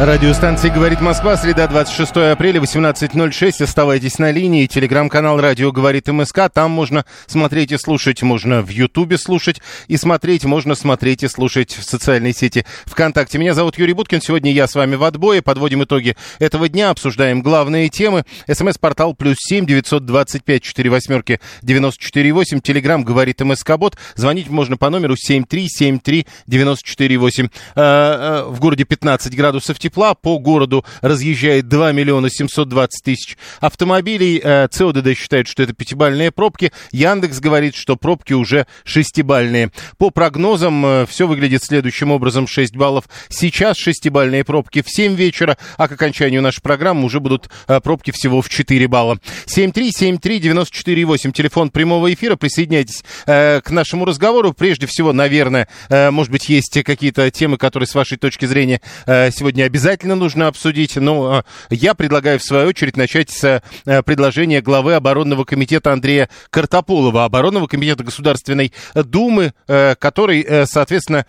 Радиостанция «Говорит Москва», среда, 26 апреля, 18.06. Оставайтесь на линии. Телеграм-канал «Радио говорит МСК». Там можно смотреть и слушать. Можно в Ютубе слушать и смотреть. Можно смотреть и слушать в социальной сети ВКонтакте. Меня зовут Юрий Буткин. Сегодня я с вами в отбое. Подводим итоги этого дня. Обсуждаем главные темы. СМС-портал +7 925 48 94 8. Телеграм «Говорит МСК-бот». Звонить можно по номеру 7373 94 8. В городе 15 градусов тепла, по городу разъезжает 2 миллиона 720 тысяч автомобилей, СОДД считает, что это пятибалльные пробки, Яндекс говорит, что пробки уже шестибалльные. По прогнозам все выглядит следующим образом: 6 баллов сейчас, шестибалльные пробки в 7 вечера, а к окончанию нашей программы уже будут пробки всего в 4 балла. 7373948, телефон прямого эфира, присоединяйтесь к нашему разговору. Прежде всего, наверное, может быть, есть какие-то темы, которые с вашей точки зрения сегодня обязательно нужно обсудить, но я предлагаю в свою очередь начать с предложения главы оборонного комитета Андрея Картаполова, оборонного комитета Государственной Думы, который, соответственно,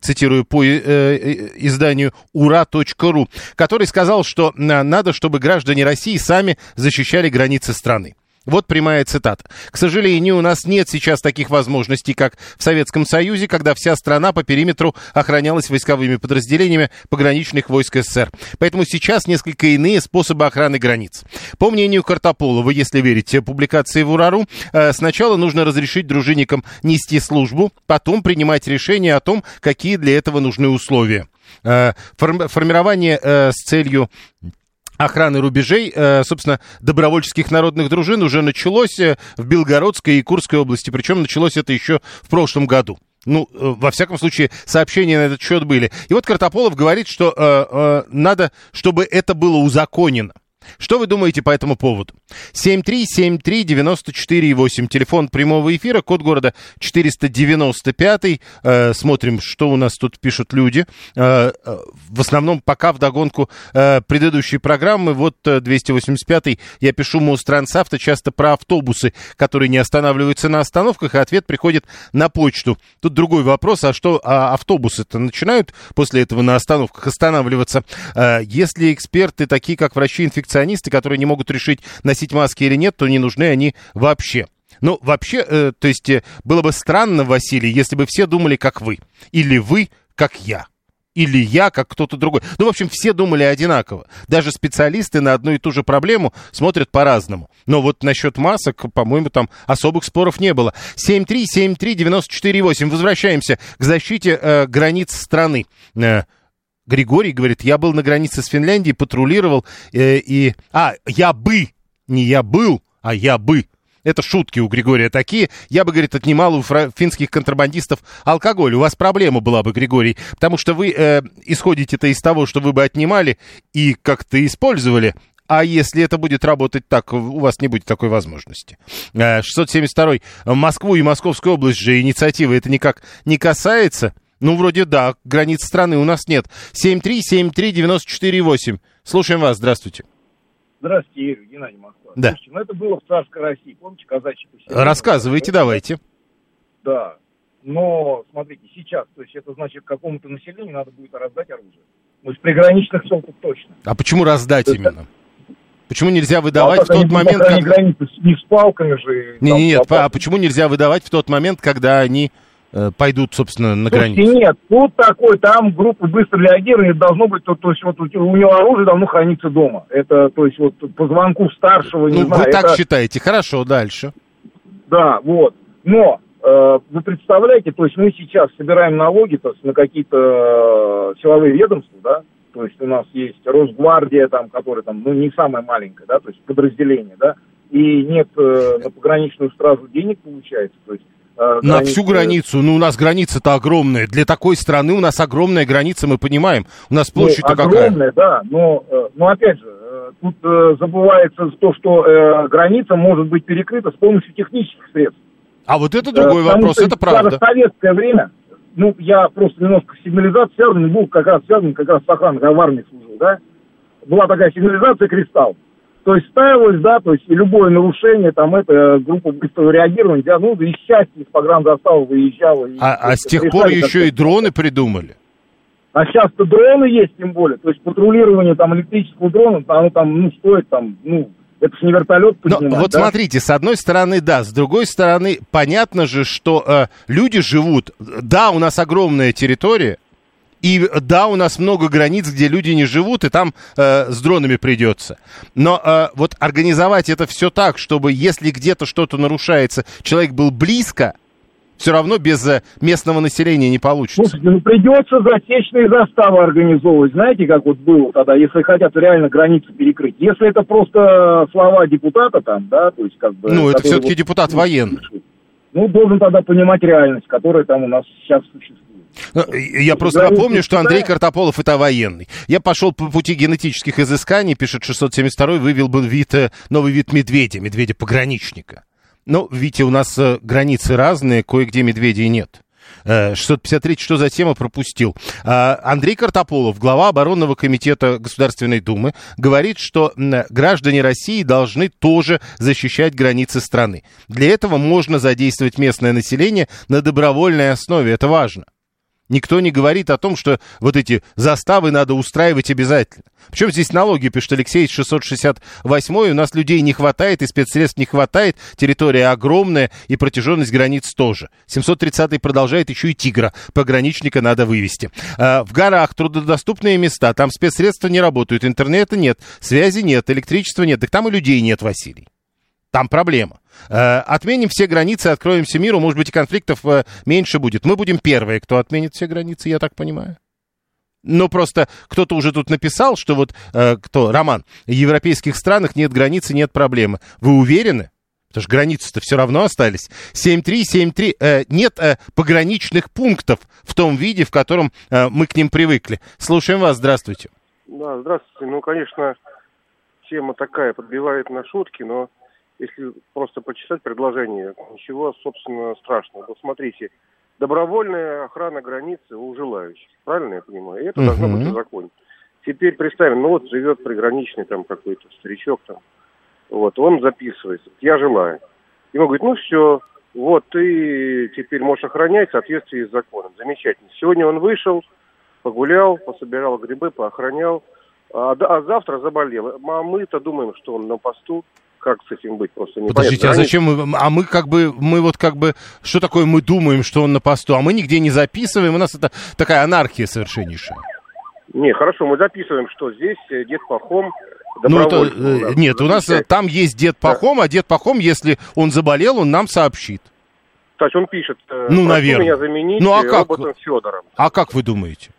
цитирую по изданию «Ура.ру», который сказал, что надо, чтобы граждане России сами защищали границы страны. Вот прямая цитата. «К сожалению, у нас нет сейчас таких возможностей, как в Советском Союзе, когда вся страна по периметру охранялась войсковыми подразделениями пограничных войск СССР. Поэтому сейчас несколько иные способы охраны границ. По мнению Картаполова, если верить публикации в Урару, сначала нужно разрешить дружинникам нести службу, потом принимать решение о том, какие для этого нужны условия. Формирование с целью охраны рубежей, собственно, добровольческих народных дружин уже началось в Белгородской и Курской области, причем началось это еще в прошлом году. Ну, во всяком случае, сообщения на этот счет были. И вот Картаполов говорит, что надо, чтобы это было узаконено. Что вы думаете по этому поводу? 7373948, телефон прямого эфира, код города 495. Смотрим, что у нас тут пишут люди. В основном пока вдогонку предыдущей программы. Вот 285-й. Я пишу Мострансавто часто про автобусы, которые не останавливаются на остановках, и ответ приходит на почту. Тут другой вопрос: а что автобусы-то начинают после этого на остановках останавливаться? Если эксперты, такие как врачи-инфекционисты, которые не могут решить, носить маски или нет, то не нужны они вообще. Ну, вообще, то есть, было бы странно, Василий, если бы все думали, как вы. Или вы, как я. Или я, как кто-то другой. Ну, в общем, все думали одинаково. Даже специалисты на одну и ту же проблему смотрят по-разному. Но вот насчет масок, по-моему, там особых споров не было. 7373948. Возвращаемся к защите границ страны. Григорий говорит: я был на границе с Финляндией, патрулировал и... я бы, не я был, а я бы. Это шутки у Григория такие. Я бы, говорит, отнимал у финских контрабандистов алкоголь. У вас проблема была бы, Григорий, потому что вы исходите-то из того, что вы бы отнимали и как-то использовали. А если это будет работать так, у вас не будет такой возможности. 672-й. Москву и Московскую область же инициативы это никак не касается. Ну, вроде да, границ страны у нас нет. 7373948. Слушаем вас, здравствуйте. Здравствуйте, Юрий, Геннадий, Москва. Да. Слушайте, это было в царской России, помните, казачьи поселения? Рассказывайте, давайте. Да, но, смотрите, сейчас, то есть это значит, какому-то населению надо будет раздать оружие. То есть приграничных селках точно. А почему раздать именно? Почему нельзя выдавать в тот момент... Когда... Не с палками же... А почему нельзя выдавать в тот момент, когда они... пойдут, собственно, на границу? Нет, тут такой, там группа быстро реагирует, должно быть, то есть у него оружие давно хранится дома. Это, то есть, вот по звонку старшего, не знаю. Вы так считаете, хорошо, дальше. Да, вот. Но, вы представляете, то есть мы сейчас собираем налоги, то есть, на какие-то силовые ведомства, да, то есть у нас есть Росгвардия, там, которая там, ну, не самая маленькая, да, то есть подразделение, да, и нет на пограничную стражу денег, получается, то есть На всю границу? Ну, у нас граница-то огромная. Для такой страны у нас огромная граница, мы понимаем. У нас площадь-то какая? Огромная, да. Но опять же, тут забывается то, что граница может быть перекрыта с помощью технических средств. А вот это другой вопрос, это правда. В советское время, ну, я просто немножко сигнализацию связан, был как раз с охраной, в армии служил, да. Была такая сигнализация «Кристалл». То есть ставилось, да, то есть и любое нарушение, там, это группа быстрого реагирования, да, ну, из части, из погранзастава выезжала. А с тех пор еще и дроны придумали. А сейчас-то дроны есть, тем более. То есть патрулирование там электрического дрона, оно там, ну, стоит там, ну, это же не вертолет поднимать. Но вот да? Смотрите, с одной стороны, да, с другой стороны, понятно же, что люди живут, да, у нас огромная территория, и да, у нас много границ, где люди не живут, и там с дронами придется. Но вот организовать это все так, чтобы если где-то что-то нарушается, человек был близко, все равно без местного населения не получится. Слушайте, ну придется засечные заставы организовывать. Знаете, как вот было тогда, если хотят реально границы перекрыть. Если это просто слова депутата там, да, то есть как бы... Ну, это все-таки вот, депутат военный. Ну, должен тогда понимать реальность, которая там у нас сейчас существует. Я просто напомню, что Андрей Картаполов — это военный. Я пошел по пути генетических изысканий, пишет 672-й, вывел бы новый вид медведя, медведя-пограничника. Ну, видите, у нас границы разные, кое-где медведей нет. 653, что за тема, пропустил. Андрей Картаполов, глава оборонного комитета Государственной Думы, говорит, что граждане России должны тоже защищать границы страны. Для этого можно задействовать местное население на добровольной основе, это важно. Никто не говорит о том, что вот эти заставы надо устраивать обязательно. Причем здесь налоги, пишет Алексей 668-й, у нас людей не хватает и спецсредств не хватает, территория огромная и протяженность границ тоже. 730-й продолжает, еще и тигра, пограничника надо вывести. В горах труднодоступные места, там спецсредства не работают, интернета нет, связи нет, электричества нет, так там и людей нет, Василий. Там проблема. Отменим все границы, откроемся миру, может быть, и конфликтов меньше будет. Мы будем первые, кто отменит все границы, я так понимаю. Но просто кто-то уже тут написал, что вот, Роман, в европейских странах нет границы, нет проблемы. Вы уверены? Потому что границы-то все равно остались. 7373. Нет пограничных пунктов в том виде, в котором мы к ним привыкли. Слушаем вас, здравствуйте. Да, здравствуйте. Ну, конечно, тема такая, подбивает на шутки, но... Если просто почитать предложение, ничего, собственно, страшного. Вот смотрите, добровольная охрана границы у желающих, правильно я понимаю? И это должно быть в законе. Теперь представим, ну вот живет приграничный там какой-то старичок там, вот, он записывается, я желаю. Ему говорит, ну все, вот ты теперь можешь охранять в соответствии с законом. Замечательно. Сегодня он вышел, погулял, пособирал грибы, поохранял, а завтра заболел. А мы-то думаем, что он на посту. Как с этим быть, просто непонятно. Подождите, а зачем мы... А мы как бы... Мы вот как бы... Что такое мы думаем, что он на посту? А мы нигде не записываем. У нас это такая анархия совершеннейшая. Не, хорошо, мы записываем, что здесь дед Пахом добровольно. Ну, это... Нет, у нас там есть дед Пахом, да. А дед Пахом, если он заболел, он нам сообщит. Значит, он пишет, ну, наверное. Меня заменить роботом Федором. А как вы думаете?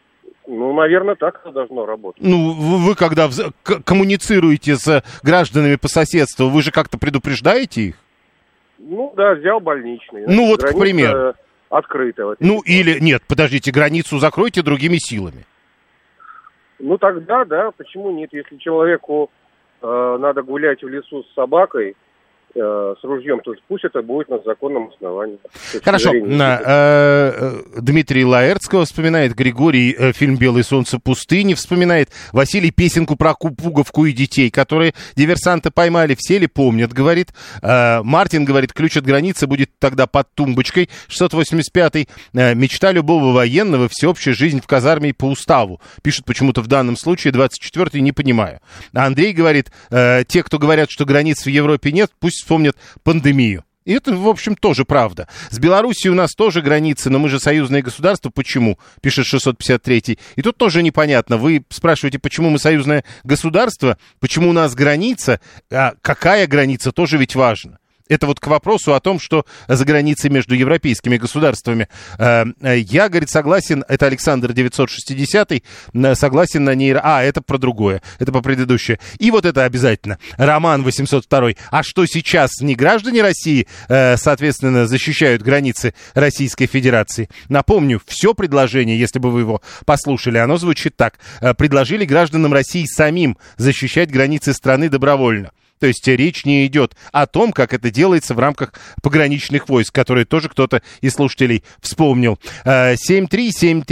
Ну, наверное, так это должно работать. Ну, вы когда коммуницируете с гражданами по соседству, вы же как-то предупреждаете их? Ну, да, взял больничный. Ну, вот, к примеру. Открытая. Вот, ну, или, нет, подождите, границу закройте другими силами. Ну, тогда, да, почему нет? Если человеку надо гулять в лесу с собакой, с ружьем, то есть пусть это будет на законном основании. Хорошо. Дмитрий Лаэртского вспоминает, Григорий фильм «Белое солнце пустыни» вспоминает, Василий песенку про пуговку и детей, которые диверсанты поймали, все ли помнят, говорит. Мартин говорит, ключ от границы будет тогда под тумбочкой. 685-й. Мечта любого военного, всеобщая жизнь в казарме по уставу. Пишут почему-то в данном случае 24-й, не понимаю. Андрей говорит, те, кто говорят, что границ в Европе нет, пусть вспомнят пандемию. И это, в общем, тоже правда. С Белоруссией у нас тоже границы, но мы же союзное государство. Почему? Пишет 653-й. И тут тоже непонятно. Вы спрашиваете, почему мы союзное государство, почему у нас граница, а какая граница, тоже ведь важно. Это вот к вопросу о том, что за границей между европейскими государствами. Я, говорит, согласен, это Александр 960-й, согласен на нейро... А, это про другое, это по предыдущее. И вот это обязательно. Роман 802-й. А что сейчас не граждане России, соответственно, защищают границы Российской Федерации? Напомню, все предложение, если бы вы его послушали, оно звучит так. Предложили гражданам России самим защищать границы страны добровольно. То есть речь не идет о том, как это делается в рамках пограничных войск, которые тоже кто-то из слушателей вспомнил. 7373948,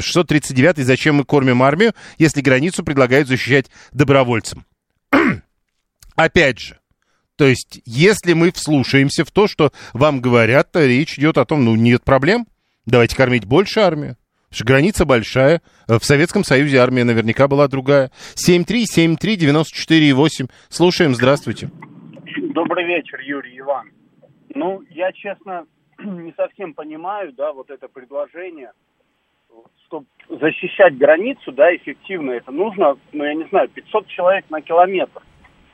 639-й. Зачем мы кормим армию, если границу предлагают защищать добровольцам? Опять же. То есть, если мы вслушаемся в то, что вам говорят, то речь идет о том, ну, нет проблем, давайте кормить больше армию. Граница большая. В Советском Союзе армия наверняка была другая. 7373948. Слушаем. Здравствуйте. Добрый вечер, Юрий, Иван. Ну, я, честно, не совсем понимаю, да, вот это предложение. Чтобы защищать границу, да, эффективно, это нужно, ну, я не знаю, 500 человек на километр.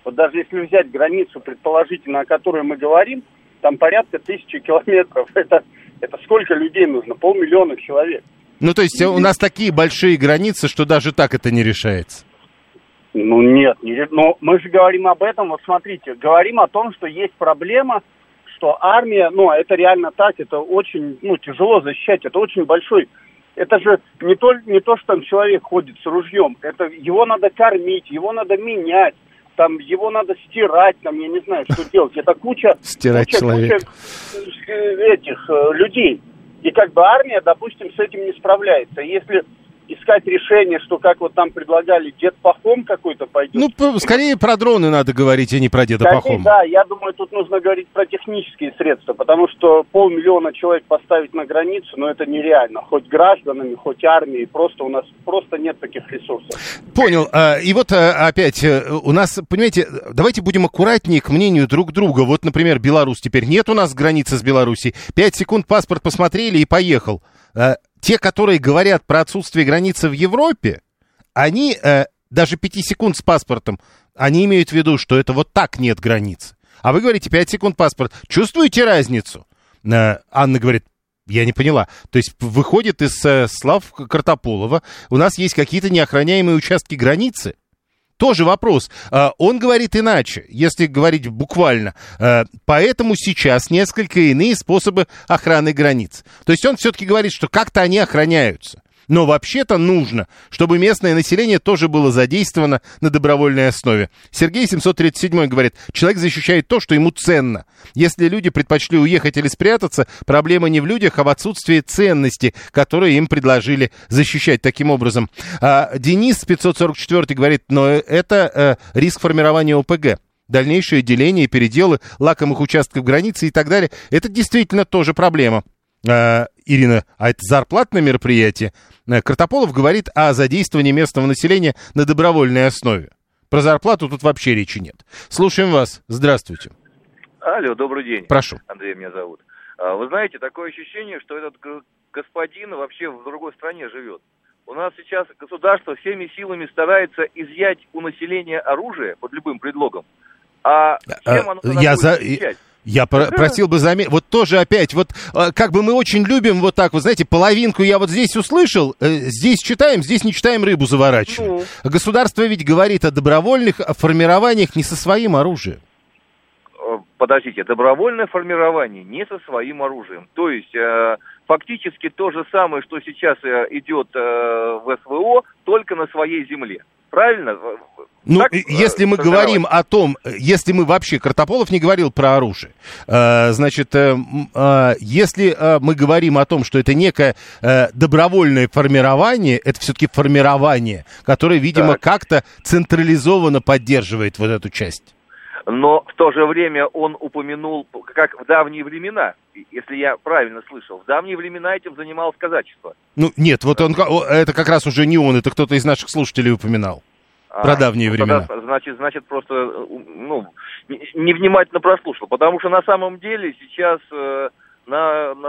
Вот даже если взять границу, предположительно, о которой мы говорим, там порядка 1000 километров. Это сколько людей нужно? 500 000 человек. Ну, то есть у нас такие большие границы, что даже так это не решается? Ну, нет. Но мы же говорим об этом. Вот смотрите, говорим о том, что есть проблема, что армия, ну, это реально так, это очень, ну, тяжело защищать, это очень большой. Это же не то, что там человек ходит с ружьем, это его надо кормить, его надо менять, там его надо стирать, там, я не знаю, что делать. Это куча этих людей. И как бы армия, допустим, с этим не справляется. Если искать решение, что как вот там предлагали, Дед Пахом какой-то пойдет... Ну, скорее про дроны надо говорить, а не про Деда Пахома. Да, я думаю, тут нужно говорить про технические средства, потому что 500 000 человек поставить на границу, но это нереально. Хоть гражданами, хоть армией, просто у нас просто нет таких ресурсов. Понял. И вот опять у нас, понимаете, давайте будем аккуратнее к мнению друг друга. Вот, например, Беларусь теперь. Нет у нас границы с Беларусью. 5 секунд паспорт посмотрели и поехал. Те, которые говорят про отсутствие границы в Европе, они даже 5 секунд с паспортом, они имеют в виду, что это вот так нет границ. А вы говорите 5 секунд паспорт. Чувствуете разницу? Анна говорит, я не поняла. То есть выходит из слов Картаполова, у нас есть какие-то неохраняемые участки границы. Тоже вопрос. Он говорит иначе, если говорить буквально. Поэтому сейчас несколько иные способы охраны границ. То есть он все-таки говорит, что как-то они охраняются. Но вообще-то нужно, чтобы местное население тоже было задействовано на добровольной основе. Сергей 737 говорит, человек защищает то, что ему ценно. Если люди предпочли уехать или спрятаться, проблема не в людях, а в отсутствии ценности, которые им предложили защищать таким образом. Денис 544 говорит, но это риск формирования ОПГ. Дальнейшее деление, переделы лакомых участков границы и так далее. Это действительно тоже проблема. Ирина, а это зарплатное мероприятие? Картополов говорит о задействовании местного населения на добровольной основе. Про зарплату тут вообще речи нет. Слушаем вас. Здравствуйте. Алло, добрый день. Прошу. Андрей меня зовут. Вы знаете, такое ощущение, что этот господин вообще в другой стране живет. У нас сейчас государство всеми силами старается изъять у населения оружие под любым предлогом. А чем оно будет изъять? Я просил бы заметить, вот тоже опять, вот как бы мы очень любим вот так, вот знаете, половинку я вот здесь услышал, здесь читаем, здесь не читаем, рыбу заворачиваем. Государство ведь говорит о добровольных формированиях не со своим оружием. Подождите, добровольное формирование не со своим оружием. То есть фактически то же самое, что сейчас идет в СВО, только на своей земле. Правильно? Ну, так, если мы говорим о том, если мы вообще, Картополов не говорил про оружие, значит, если мы говорим о том, что это некое добровольное формирование, это все-таки формирование, которое, видимо, так как-то централизованно поддерживает вот эту часть. Но в то же время он упомянул, как в давние времена, если я правильно слышал, в давние времена этим занималось казачество. Ну, нет, вот он, это как раз уже не он, это кто-то из наших слушателей упоминал. Про давние времена. Тогда, значит, просто невнимательно прослушал. Потому что на самом деле сейчас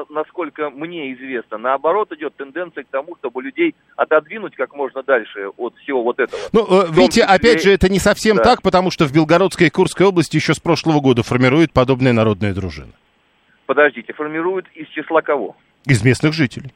насколько мне известно, наоборот идет тенденция к тому, чтобы людей отодвинуть как можно дальше от всего вот этого. Ну, видите, опять же, это не совсем так, потому что в Белгородской и Курской области еще с прошлого года формируют подобные народные дружины. Подождите, формируют из числа кого? Из местных жителей.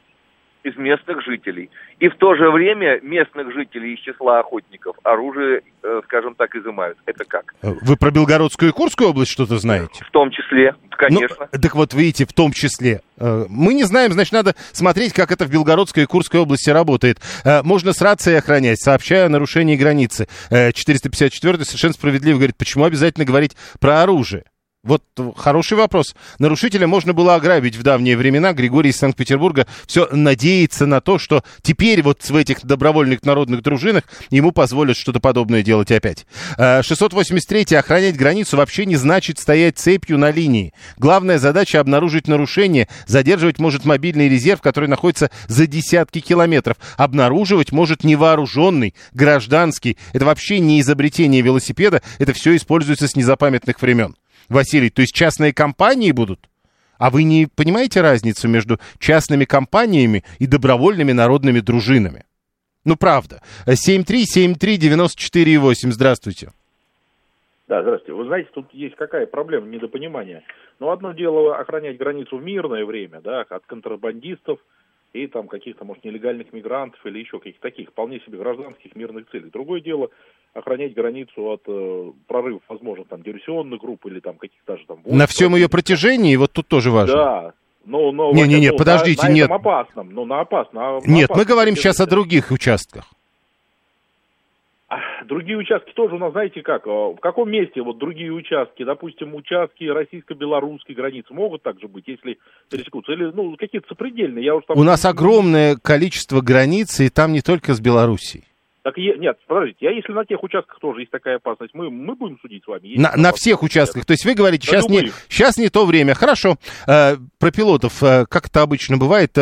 Из местных жителей. И в то же время местных жителей из числа охотников оружие, скажем так, изымают. Это как? Вы про Белгородскую и Курскую область что-то знаете? В том числе, конечно. Ну, так вот, видите, в том числе. Мы не знаем, значит, надо смотреть, как это в Белгородской и Курской области работает. Можно с рацией охранять, сообщая о нарушении границы. 454-й совершенно справедливо говорит, почему обязательно говорить про оружие? Вот хороший вопрос. Нарушителя можно было ограбить в давние времена. Григорий из Санкт-Петербурга все надеется на то, что теперь вот в этих добровольных народных дружинах ему позволят что-то подобное делать опять. 683-й. Охранять границу вообще не значит стоять цепью на линии. Главная задача — обнаружить нарушение. Задерживать может мобильный резерв, который находится за десятки километров. Обнаруживать может невооруженный, гражданский. Это вообще не изобретение велосипеда. Это все используется с незапамятных времен. Василий, то есть частные компании будут? А вы не понимаете разницу между частными компаниями и добровольными народными дружинами? Ну, правда. 7373948, здравствуйте. Да, здравствуйте. Вы знаете, тут есть какая проблема, недопонимание. Ну, одно дело охранять границу в мирное время, да, от контрабандистов и там каких-то, может, нелегальных мигрантов или еще каких-то таких, вполне себе гражданских мирных целей. Другое дело охранять границу от прорывов, возможно, там, диверсионных групп или там каких-то даже там... Войск, на всем ее протяжении, вот тут тоже важно. Да. Но подождите, на этом опасном, но на опасном. Нет, опасном, мы говорим сейчас о других участках. Другие участки тоже у нас, знаете как, в каком месте вот другие участки, допустим, участки российско-белорусской границы могут также быть, если пересекутся, или ну какие-то сопредельные. Я уж там... У нас огромное количество границ, и там не только с Белоруссией. Так нет, подождите, а если на тех участках тоже есть такая опасность, мы будем судить с вами? На всех участках, то есть вы говорите, сейчас не то время. Хорошо, про пилотов, как это обычно бывает,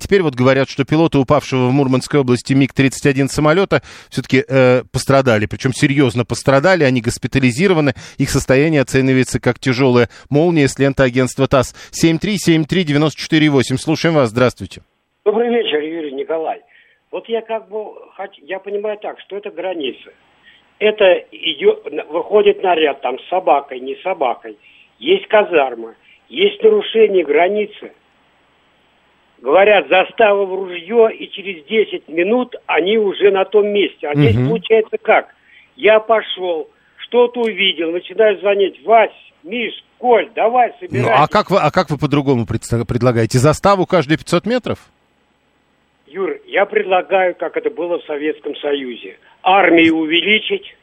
теперь вот говорят, что пилоты упавшего в Мурманской области МиГ-31 самолета все-таки пострадали, причем серьезно пострадали, они госпитализированы, их состояние оценивается как тяжелое. Молния с ленты агентства ТАСС. 7373948, слушаем вас, здравствуйте. Добрый вечер, Юрий Николаевич. Вот я как бы, я понимаю так, что это границы. Это идет, выходит наряд там с собакой, не с собакой. Есть казарма, есть нарушение границы. Говорят, застава в ружье, и через 10 минут они уже на том месте. А здесь получается как? Я пошел, что-то увидел, начинаю звонить: Вась, Миш, Коль, давай, собирайся. Ну, а как вы по-другому предлагаете? Заставу каждые 500 метров? Юр, я предлагаю, как это было в Советском Союзе, армию увеличить,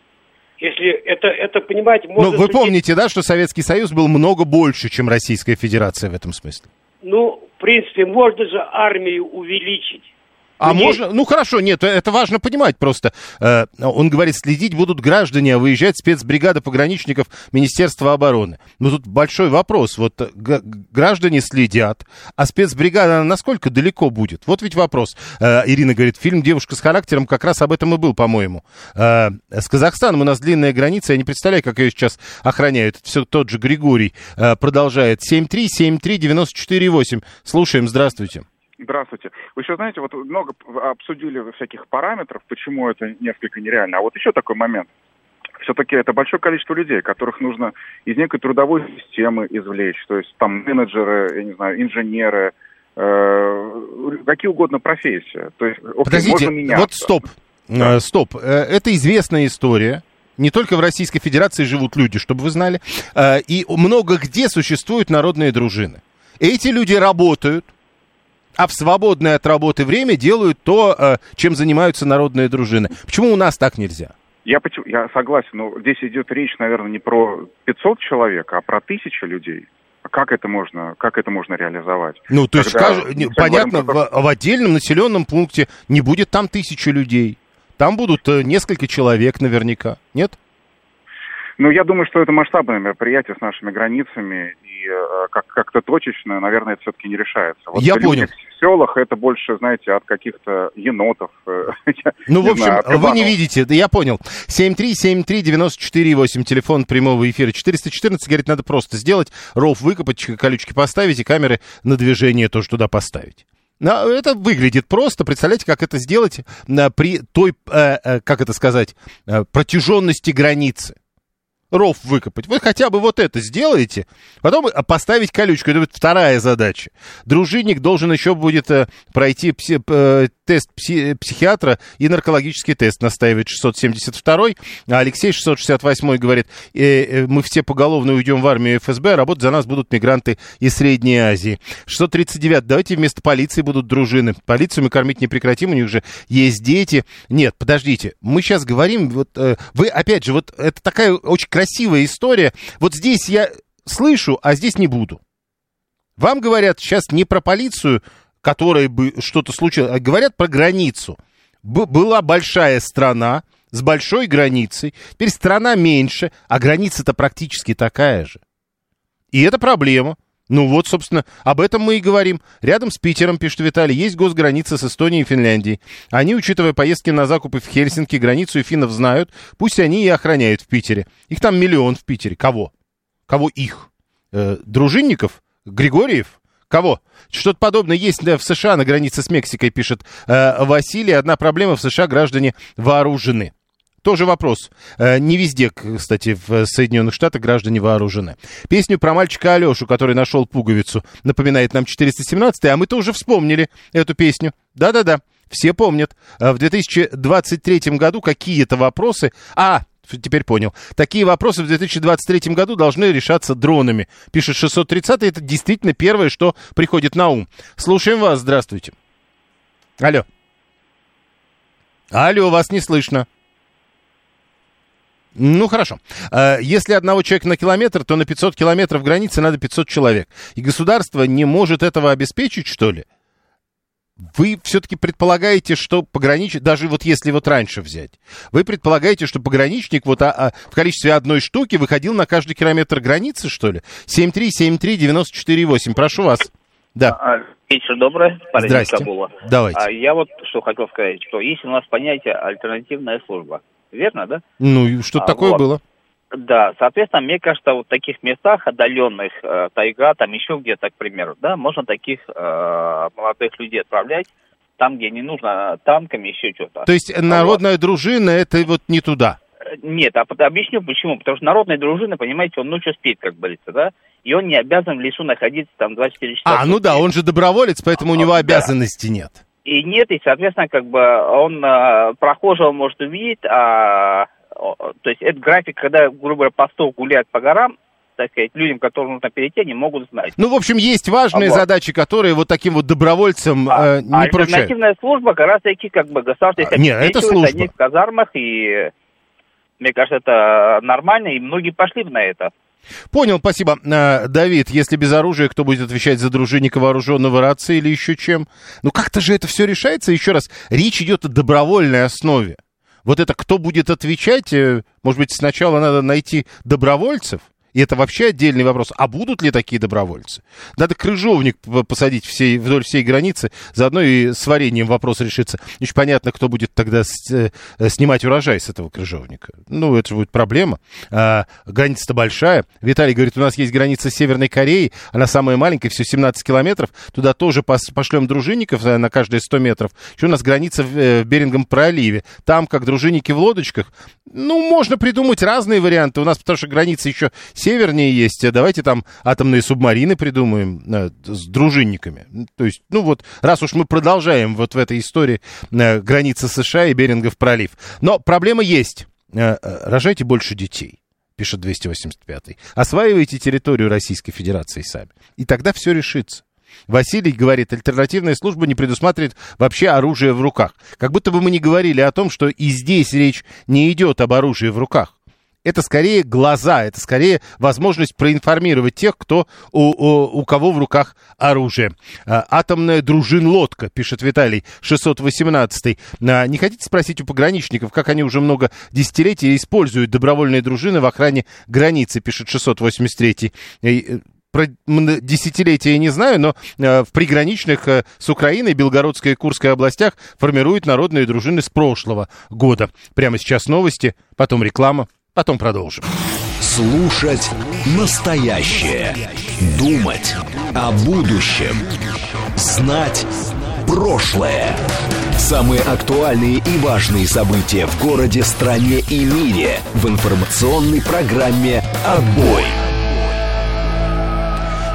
если это понимаете, можно... Ну, вы помните, да, что Советский Союз был много больше, чем Российская Федерация в этом смысле? Ну, в принципе, можно же армию увеличить. А можно? Ну, хорошо, нет, это важно понимать просто. Он говорит, следить будут граждане, а выезжать спецбригада пограничников Министерства обороны. Ну, тут большой вопрос. Вот граждане следят, а спецбригада насколько далеко будет? Вот ведь вопрос. Ирина говорит, фильм «Девушка с характером» как раз об этом и был, по-моему. С Казахстаном у нас длинная граница, я не представляю, как ее сейчас охраняют. Все тот же Григорий продолжает. 7373948. Слушаем, здравствуйте. Здравствуйте. Вы еще знаете, вот много обсудили всяких параметров, почему это несколько нереально. А вот еще такой момент. Все-таки это большое количество людей, которых нужно из некой трудовой системы извлечь. То есть там менеджеры, я не знаю, инженеры, какие угодно профессии. То есть, подождите, вот стоп. Это известная история. Не только в Российской Федерации живут люди, чтобы вы знали. И много где существуют народные дружины. Эти люди работают. А в свободное от работы время делают то, чем занимаются народные дружины. Почему у нас так нельзя? Я согласен, но здесь идет речь, наверное, не про 500 человек, а про 1000 людей. Как это можно реализовать? Ну, то есть, понятно, в отдельном населенном пункте не будет там 1000 людей. Там будут несколько человек наверняка, нет? Ну, я думаю, что это масштабное мероприятие с нашими границами, и как-то точечно, наверное, это все-таки не решается. Вот я понял. В селах это больше, знаете, от каких-то енотов. Ну, в общем, вы не видите, я понял. 7373948, телефон прямого эфира 414, говорит, надо просто сделать, ров выкопать, колючки поставить и камеры на движение тоже туда поставить. Это выглядит просто. Представляете, как это сделать при той, как это сказать, протяженности границы. Ров выкопать. Вы хотя бы вот это сделаете, потом поставить колючку. Это будет вторая задача. Дружинник должен еще будет пройти тест психиатра и наркологический тест, настаивает 672-й. А Алексей 668-й говорит, мы все поголовно уйдем в армию ФСБ, а работать за нас будут мигранты из Средней Азии. 639-й, давайте вместо полиции будут дружины. Полицию мы кормить не прекратим, у них же есть дети. Нет, подождите, мы сейчас говорим, вот, вы опять же, вот это такая очень красивая история. Вот здесь я слышу, а здесь не буду. Вам говорят сейчас не про полицию, которая бы что-то случилось, а говорят про границу. Была большая страна с большой границей, теперь страна меньше, а граница-то практически такая же. И это проблема. Ну вот, собственно, об этом мы и говорим. Рядом с Питером, пишет Виталий, есть госграница с Эстонией и Финляндией. Они, учитывая поездки на закупы в Хельсинки, границу и финнов знают, пусть они и охраняют в Питере. Их там миллион в Питере. Кого? Кого их? Дружинников? Григорьев? Кого? Что-то подобное есть в США на границе с Мексикой, пишет Василий. Одна проблема, в США граждане вооружены. Тоже вопрос. Не везде, кстати, в Соединенных Штатах граждане вооружены. Песню про мальчика Алешу, который нашел пуговицу, напоминает нам 417-й, а мы-то уже вспомнили эту песню. Да-да-да, все помнят. В 2023 году какие-то вопросы... Теперь понял. Такие вопросы в 2023 году должны решаться дронами. Пишет 630-й. Это действительно первое, что приходит на ум. Слушаем вас. Здравствуйте. Алло. Алло, вас не слышно. Ну, хорошо. Если одного человека на километр, то на 500 километров границы надо 500 человек. И государство не может этого обеспечить, что ли? Вы все-таки предполагаете, что пограничник, даже вот если вот раньше взять, вы предполагаете, что пограничник вот в количестве одной штуки выходил на каждый километр границы, что ли? 7373948, прошу вас. Да. Вечер добрый, парень Кабула. Давайте. Я вот что хотел сказать, что есть у нас понятие альтернативная служба, верно, да? Ну и что такое вот было? Да, соответственно, мне кажется, вот в таких местах отдаленных, тайга, там еще где-то, к примеру, да, можно таких молодых людей отправлять там, где не нужно танками, еще что-то. То есть народная дружина, это вот не туда? Нет, объясню почему. Потому что народная дружина, понимаете, он ночью спит, как говорится, да, и он не обязан в лесу находиться там 24 часа. Ну да, он же доброволец, поэтому у него обязанностей нет. И нет, и, соответственно, как бы он прохожего может увидеть, то есть это график, когда, грубо говоря, постов гуляют по горам, так сказать, людям, которым нужно перейти, они могут знать. Ну, в общем, есть важные задачи, которые вот таким вот добровольцам не поручают. Альтернативная служба, как раз таки, как бы, государство не обеспечивает, они в казармах, и, мне кажется, это нормально, и многие пошли бы на это. Понял, спасибо. Давид, если без оружия, кто будет отвечать за дружинника вооруженного рации или еще чем? Ну, как-то же это все решается. Еще раз, речь идет о добровольной основе. Вот это кто будет отвечать, может быть, сначала надо найти добровольцев, и это вообще отдельный вопрос, а будут ли такие добровольцы? Надо крыжовник посадить вдоль всей границы, заодно и с вареньем вопрос решится. Очень понятно, кто будет тогда снимать урожай с этого крыжовника. Ну, это же будет проблема. Граница-то большая. Виталий говорит, у нас есть граница с Северной Кореей, она самая маленькая, все 17 километров, туда тоже пошлем дружинников на каждые 100 метров. Еще у нас граница в Беринговом проливе. Там, как дружинники в лодочках, ну, можно придумать разные варианты. У нас, потому что граница еще севернее есть, давайте там атомные субмарины придумаем с дружинниками. То есть, ну вот, раз уж мы продолжаем вот в этой истории границы США и Берингов пролив. Но проблема есть. Рожайте больше детей, пишет 285-й. Осваивайте территорию Российской Федерации сами. И тогда все решится. Василий говорит, альтернативная служба не предусматривает вообще оружие в руках. Как будто бы мы не говорили о том, что и здесь речь не идет об оружии в руках. Это скорее глаза, это скорее возможность проинформировать тех, кто у кого в руках оружие. Атомная дружин-лодка, пишет Виталий, 618-й. Не хотите спросить у пограничников, как они уже много десятилетий используют добровольные дружины в охране границы, пишет 683-й. про десятилетия не знаю, но в приграничных с Украиной, Белгородской и Курской областях формируют народные дружины с прошлого года. Прямо сейчас новости, потом реклама, потом продолжим. Слушать настоящее. Думать о будущем. Знать прошлое. Самые актуальные и важные события в городе, стране и мире в информационной программе «Отбой».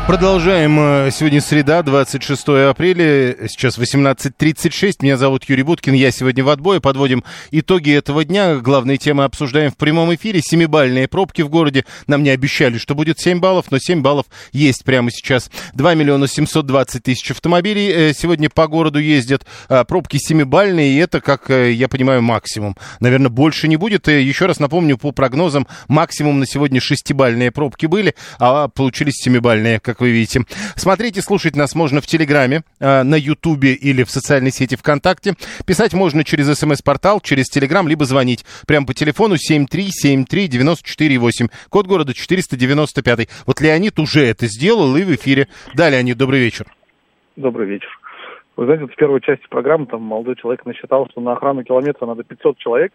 Продолжаем. Сегодня среда, 26 апреля, сейчас 18:36. Меня зовут Юрий Буткин, я сегодня в отбое. Подводим итоги этого дня. Главные темы обсуждаем в прямом эфире. 7-бальные пробки в городе. Нам не обещали, что будет 7 баллов, но 7 баллов есть прямо сейчас. 2 миллиона 720 тысяч автомобилей сегодня по городу ездят. Пробки 7-бальные, и это, как я понимаю, максимум. Наверное, больше не будет. И еще раз напомню, по прогнозам, максимум на сегодня 6-бальные пробки были, а получились 7-бальные, как вы видите. Смотреть и слушать нас можно в Телеграме, на Ютубе или в социальной сети ВКонтакте. Писать можно через СМС-портал, через Телеграм, либо звонить. Прямо по телефону 7373948. Код города 495. Вот Леонид уже это сделал и в эфире. Да, Леонид, добрый вечер. Добрый вечер. Вы знаете, в первой части программы там молодой человек насчитал, что на охрану километра надо 500 человек.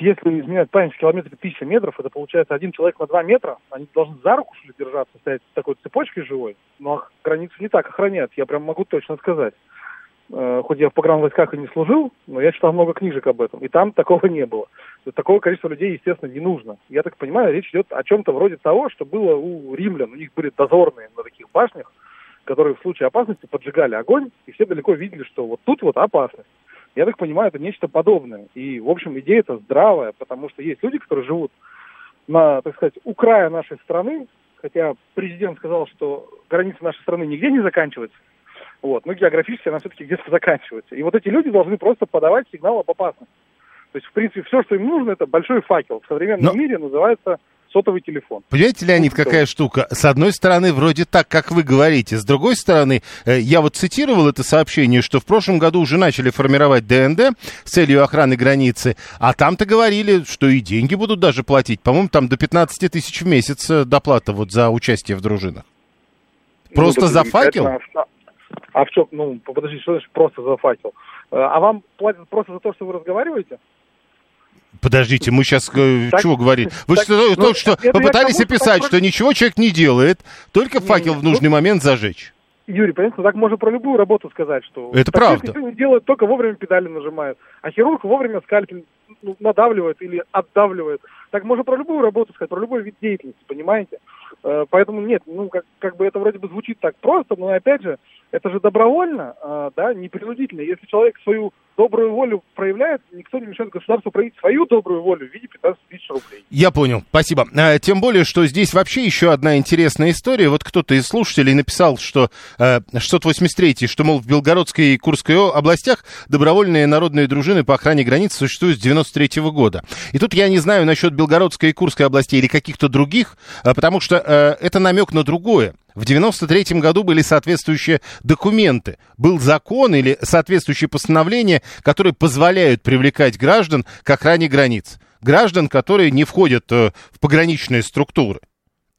Если изменять память в километре 1000 метров, это получается один человек на 2 метра. Они должны за руку, что ли, держаться, стоять с такой цепочкой живой. Но границу не так охраняют, я прям могу точно сказать. Хоть я в погранвойсках и не служил, но я читал много книжек об этом. И там такого не было. Такого количества людей, естественно, не нужно. Я так понимаю, речь идет о чем-то вроде того, что было у римлян. У них были дозорные на таких башнях, которые в случае опасности поджигали огонь, и все далеко видели, что вот тут вот опасность. Я так понимаю, это нечто подобное. И, в общем, идея эта здравая, потому что есть люди, которые живут на, так сказать, у края нашей страны, хотя президент сказал, что граница нашей страны нигде не заканчивается, вот, но географически она все-таки где-то заканчивается. И вот эти люди должны просто подавать сигнал об опасности. То есть, в принципе, все, что им нужно, это большой факел. В современном мире называется... сотовый телефон. Понимаете, Леонид, какая штука? С одной стороны, вроде так, как вы говорите. С другой стороны, я вот цитировал это сообщение, что в прошлом году уже начали формировать ДНД с целью охраны границы, а там-то говорили, что и деньги будут даже платить. По-моему, там до 15 тысяч в месяц доплата вот за участие в дружинах. Просто за факел? А в чем? Ну, подожди, что значит просто за факел? А вам платят просто за то, что вы разговариваете? Подождите, мы сейчас чего говорим? Вы что попытались описать, что ничего человек не делает, только факел в нужный момент зажечь. Юрий, понятно, так можно про любую работу сказать, что... Это правда. Все не делают, только вовремя педали нажимают, а хирург вовремя скальпель надавливает или отдавливает. Так можно про любую работу сказать, про любой вид деятельности, понимаете? Поэтому нет, ну, как бы это вроде бы звучит так просто, но опять же, это же добровольно, да, непринудительно. Если человек свою добрую волю проявляет, никто не мешает государству проявить свою добрую волю в виде 15 тысяч рублей. Я понял, спасибо. Тем более, что здесь вообще еще одна интересная история. Вот кто-то из слушателей написал, что 683-й, что, мол, в Белгородской и Курской областях добровольные народные дружины по охране границ существуют с 93-го года. И тут я не знаю насчет Белгородской и Курской областей или каких-то других, потому что это намек на другое. В 93-м году были соответствующие документы. Был закон или соответствующие постановления, которые позволяют привлекать граждан к охране границ. Граждан, которые не входят в пограничные структуры.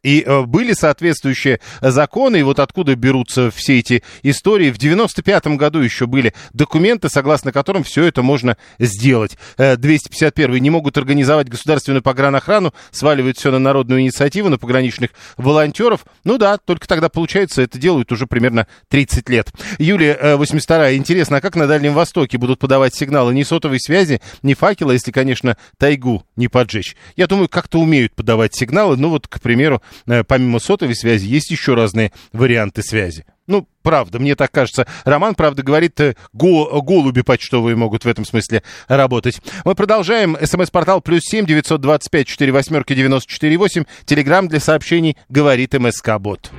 И были соответствующие законы, и вот откуда берутся все эти истории. В 95-м году еще были документы, согласно которым все это можно сделать. 251-й. Не могут организовать государственную погранохрану, сваливают все на народную инициативу, на пограничных волонтеров. Ну да, только тогда получается, это делают уже примерно 30 лет. Юлия, 82-я. Интересно, а как на Дальнем Востоке будут подавать сигналы ни сотовой связи, ни факела, если, конечно, тайгу не поджечь? Я думаю, как-то умеют подавать сигналы, ну вот, к примеру, помимо сотовой связи, есть еще разные варианты связи. Ну, правда, мне так кажется. Роман, правда, говорит, голуби почтовые могут в этом смысле работать. Мы продолжаем. СМС-портал +7 925 48 94 8. Телеграм для сообщений говорит МСК-бот.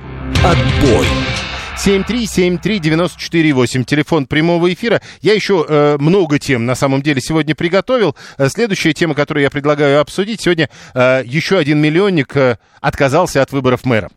Отбой. 7373948. Телефон прямого эфира. Я еще много тем, на самом деле, сегодня приготовил. Следующая тема, которую я предлагаю обсудить. Сегодня еще один миллионник отказался от выборов мэра.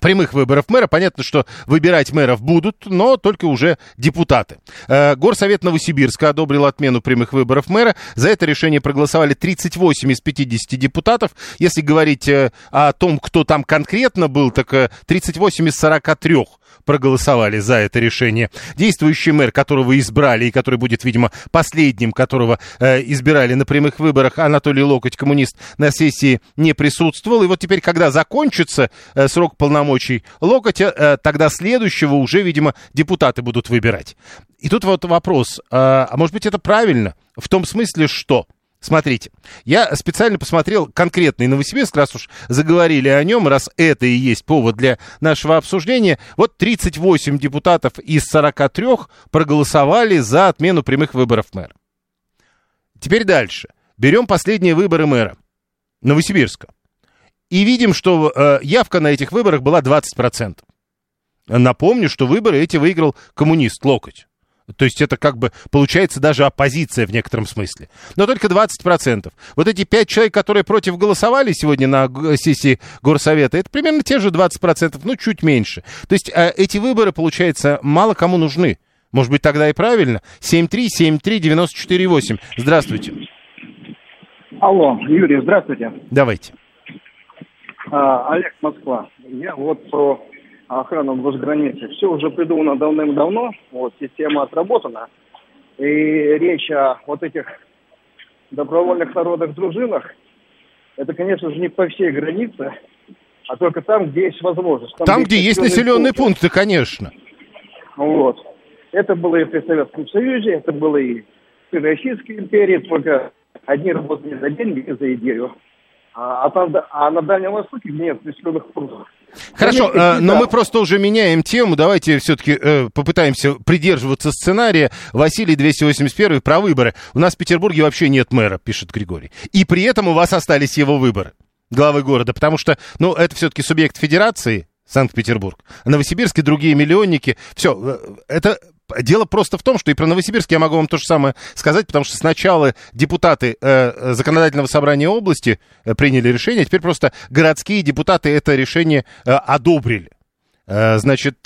прямых выборов мэра. Понятно, что выбирать мэров будут, но только уже депутаты. Горсовет Новосибирска одобрил отмену прямых выборов мэра. За это решение проголосовали 38 из 50 депутатов. Если говорить о том, кто там конкретно был, так 38 из 43 проголосовали за это решение. Действующий мэр, которого избрали и который будет, видимо, последним, которого избирали на прямых выборах, Анатолий Локоть, коммунист, на сессии не присутствовал. И вот теперь, когда закончится срок полномочий Локотя, тогда следующего уже, видимо, депутаты будут выбирать. И тут вот вопрос, а может быть это правильно? В том смысле, что... Смотрите, я специально посмотрел конкретный Новосибирск, раз уж заговорили о нем, раз это и есть повод для нашего обсуждения. Вот 38 депутатов из 43 проголосовали за отмену прямых выборов мэра. Теперь дальше. Берем последние выборы мэра Новосибирска. И видим, что явка на этих выборах была 20%. Напомню, что выборы эти выиграл коммунист Локоть. То есть это как бы получается даже оппозиция в некотором смысле. Но только 20%. Вот эти 5 человек, которые против голосовали сегодня на сессии Горсовета, это примерно те же 20%, ну чуть меньше. То есть эти выборы, получается, мало кому нужны. Может быть, тогда и правильно? 7373948. Здравствуйте. Алло, Юрий, здравствуйте. Давайте. Олег, Москва. Я вот про... охрана госграницы. Все уже придумано давным-давно, вот, система отработана. И речь о вот этих добровольных народных дружинах, это, конечно же, не по всей границе, а только там, где есть возможность. Там где есть населенные пункты, конечно. Вот. Это было и при Советском Союзе, это было и при Российской империи, только одни работали за деньги и за идею. А на Дальнем Востоке нет населенных пунктов. Хорошо, но мы просто уже меняем тему. Давайте все-таки попытаемся придерживаться сценария. Василий 281 про выборы. У нас в Петербурге вообще нет мэра, пишет Григорий. И при этом у вас остались его выборы главы города, потому что, ну, это все-таки субъект федерации Санкт-Петербург. Новосибирск и другие миллионники. Все, это... Дело просто в том, что и про Новосибирск я могу вам то же самое сказать, потому что сначала депутаты законодательного собрания области приняли решение, а теперь просто городские депутаты это решение одобрили. Значит,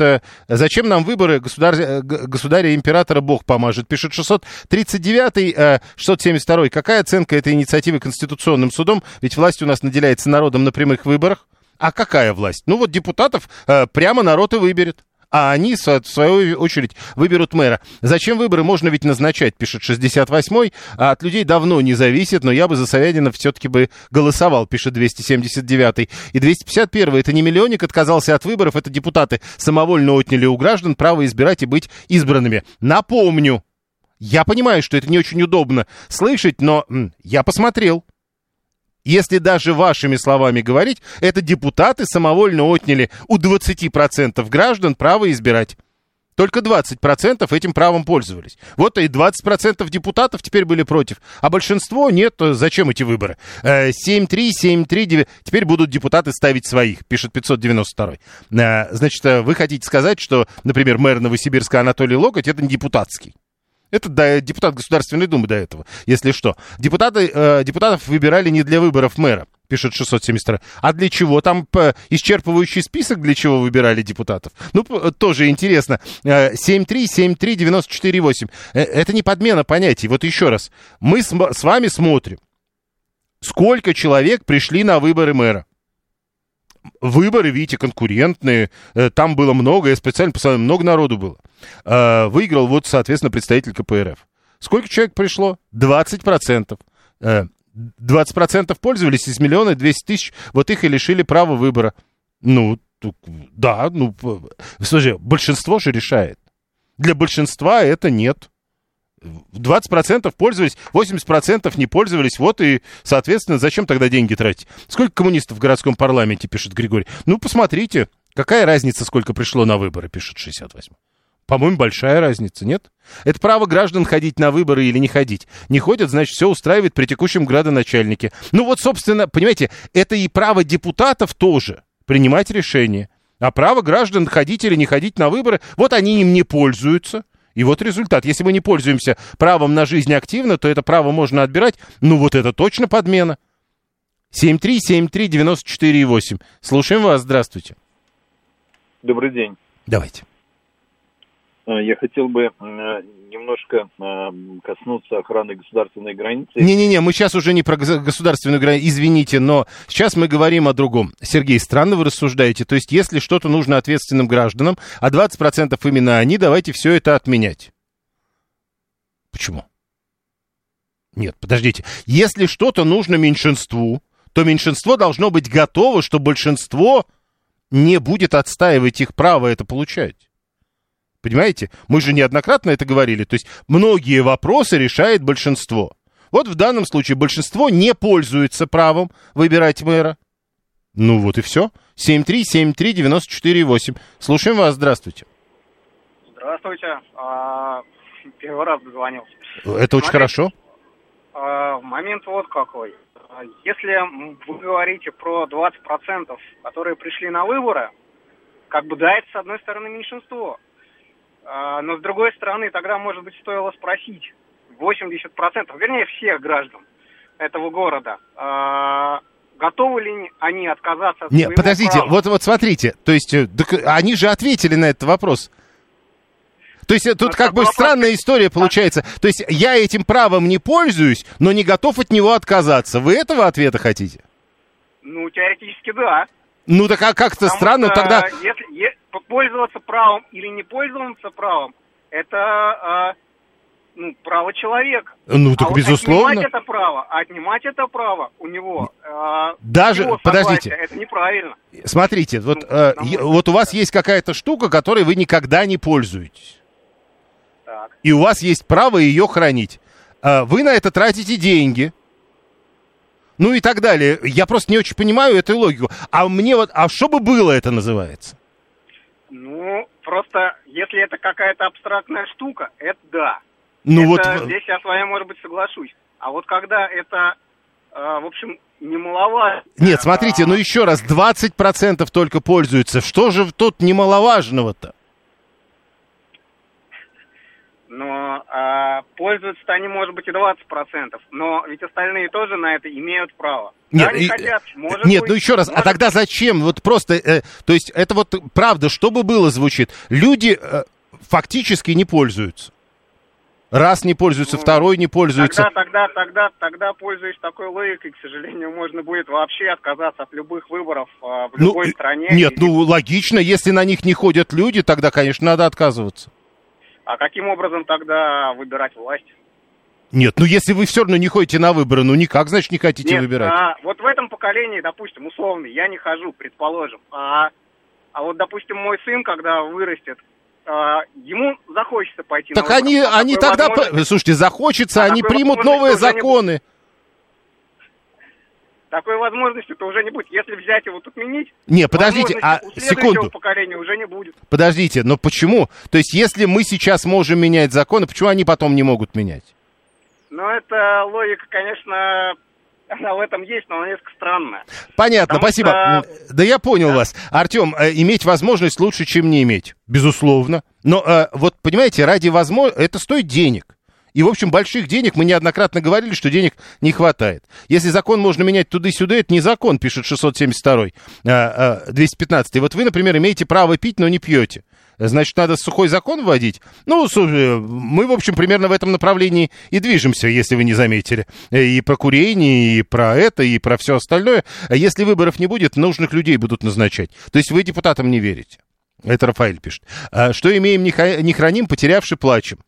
зачем нам выборы? Государя императора Бог помажет, пишет 639-й, 672-й. Какая оценка этой инициативы Конституционным судом? Ведь власть у нас наделяется народом на прямых выборах. А какая власть? Ну вот депутатов прямо народ и выберет. А они, в свою очередь, выберут мэра. Зачем выборы? Можно ведь назначать, пишет 68-й. А от людей давно не зависит, но я бы за Савядина все-таки бы голосовал, пишет 279-й. И 251-й. Это не миллионник отказался от выборов, это депутаты самовольно отняли у граждан право избирать и быть избранными. Напомню, я понимаю, что это не очень удобно слышать, но я посмотрел. Если даже вашими словами говорить, это депутаты самовольно отняли у 20% граждан право избирать. Только 20% этим правом пользовались. Вот и 20% депутатов теперь были против. А большинство нет. Зачем эти выборы? 7-3, 7-3, 9. Теперь будут депутаты ставить своих, пишет 592-й. Значит, вы хотите сказать, что, например, мэр Новосибирска Анатолий Локоть это не депутатский? Это депутат Государственной Думы до этого, если что. Депутатов выбирали не для выборов мэра, пишет 672. А для чего? Там исчерпывающий список, для чего выбирали депутатов. Ну, тоже интересно. 7-3, 7-3, 94-8. Это не подмена понятий. Вот еще раз. Мы с вами смотрим, сколько человек пришли на выборы мэра. Выборы, видите, конкурентные, там было много, я специально посмотрел, много народу было. Выиграл, вот, соответственно, представитель КПРФ. Сколько человек пришло? 20%. 20% пользовались из 1 200 000, вот их и лишили права выбора. Ну, да, ну, слушай, большинство же решает. Для большинства это нет. 20% пользовались, 80% не пользовались. Вот и, соответственно, зачем тогда деньги тратить? Сколько коммунистов в городском парламенте, пишет Григорий. Ну, посмотрите, какая разница, сколько пришло на выборы, пишет 68. По-моему, большая разница, нет? Это право граждан ходить на выборы или не ходить. Не ходят, значит, все устраивает при текущем градоначальнике. Ну вот, собственно, понимаете, это и право депутатов тоже принимать решения. А право граждан ходить или не ходить на выборы, вот они им не пользуются. И вот результат. Если мы не пользуемся правом на жизнь активно, то это право можно отбирать. Ну, вот это точно подмена. 7-3, 7-3, 94-8. Слушаем вас. Здравствуйте. Добрый день. Давайте. Я хотел бы немножко коснуться охраны государственной границы. Не-не-не, мы сейчас уже не про государственную границу, извините, но сейчас мы говорим о другом. Сергей, странно вы рассуждаете. То есть, если что-то нужно ответственным гражданам, а 20% именно они, давайте все это отменять. Почему? Нет, подождите. Если что-то нужно меньшинству, то меньшинство должно быть готово, что большинство не будет отстаивать их право это получать. Понимаете? Мы же неоднократно это говорили. То есть многие вопросы решает большинство. Вот в данном случае большинство не пользуется правом выбирать мэра. Ну вот и все. 7373948. Слушаем вас. Здравствуйте. Здравствуйте. Первый раз дозвонился. Это очень хорошо. Момент вот какой. Если вы говорите про 20%, которые пришли на выборы, как бы да, это с одной стороны меньшинство. Но, с другой стороны, тогда, может быть, стоило спросить 80%, вернее, всех граждан этого города, готовы ли они отказаться от своего права? Нет, подождите, вот смотрите, то есть они же ответили на этот вопрос. То есть тут как бы странная история получается. То есть я этим правом не пользуюсь, но не готов от него отказаться. Вы этого ответа хотите? Ну, теоретически, да. Ну, так а как-то странно тогда... Если пользоваться правом или не пользоваться правом, это право человека. Ну, так безусловно. Отнимать это право у него... Даже, его согласие, подождите. Это неправильно. Смотрите, вот у вас есть какая-то штука, которой вы никогда не пользуетесь. Так. И у вас есть право ее хранить. Вы на это тратите деньги. Ну и так далее. Я просто не очень понимаю эту логику. А что бы было, это называется? Ну, просто, если это какая-то абстрактная штука, это да. Ну это, вот... Здесь я с вами, может быть, соглашусь. А вот когда это, в общем, немаловажно... Нет, смотрите, ну еще раз, 20% только пользуются. Что же тут немаловажного-то? Но пользуются-то они, может быть, и 20%, но ведь остальные тоже на это имеют право. Нет, да, не хотят, может нет быть, ну еще раз, а тогда быть. Зачем? Вот просто, то есть это вот правда, что бы было, звучит. Люди фактически не пользуются. Раз не пользуются, второй не пользуются. Тогда пользуясь такой логикой, к сожалению, можно будет вообще отказаться от любых выборов в любой стране. Нет, логично, если на них не ходят люди, тогда, конечно, надо отказываться. А каким образом тогда выбирать власть? Нет, если вы все равно не ходите на выборы, никак, значит, не хотите выбирать. Вот в этом поколении, допустим, условно, я не хожу, предположим. А вот, допустим, мой сын, когда вырастет, ему захочется пойти на выборы. Так они тогда... Слушайте, захочется, они примут новые законы. Такой возможности-то уже не будет. Если взять его, отменить... Не, подождите, у следующего поколения уже не будет. Подождите, но почему? То есть, если мы сейчас можем менять законы, почему они потом не могут менять? Ну, это логика, конечно, она в этом есть, но она несколько странная. Понятно, спасибо. Да я понял вас. Артем, иметь возможность лучше, чем не иметь. Безусловно. Но вот, понимаете, ради возможности... Это стоит денег. И, в общем, больших денег, мы неоднократно говорили, что денег не хватает. Если закон можно менять туда-сюда, это не закон, пишет 672-й, 215-й. Вот вы, например, имеете право пить, но не пьете. Значит, надо сухой закон вводить? Ну, мы, в общем, примерно в этом направлении и движемся, если вы не заметили. И про курение, и про это, и про все остальное. Если выборов не будет, нужных людей будут назначать. То есть вы депутатам не верите. Это Рафаэль пишет. Что имеем, не храним, потерявши, плачем.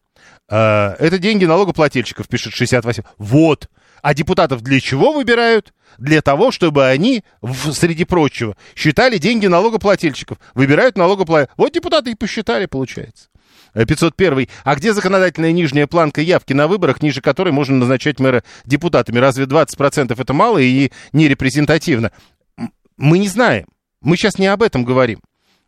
Это деньги налогоплательщиков, пишет 68. Вот. А депутатов для чего выбирают? Для того, чтобы они, среди прочего, считали деньги налогоплательщиков. Выбирают налогоплательщиков. Вот депутаты и посчитали, получается. 501. А где законодательная нижняя планка явки на выборах, ниже которой можно назначать мэра депутатами? Разве 20% это мало и не репрезентативно? Мы не знаем. Мы сейчас не об этом говорим.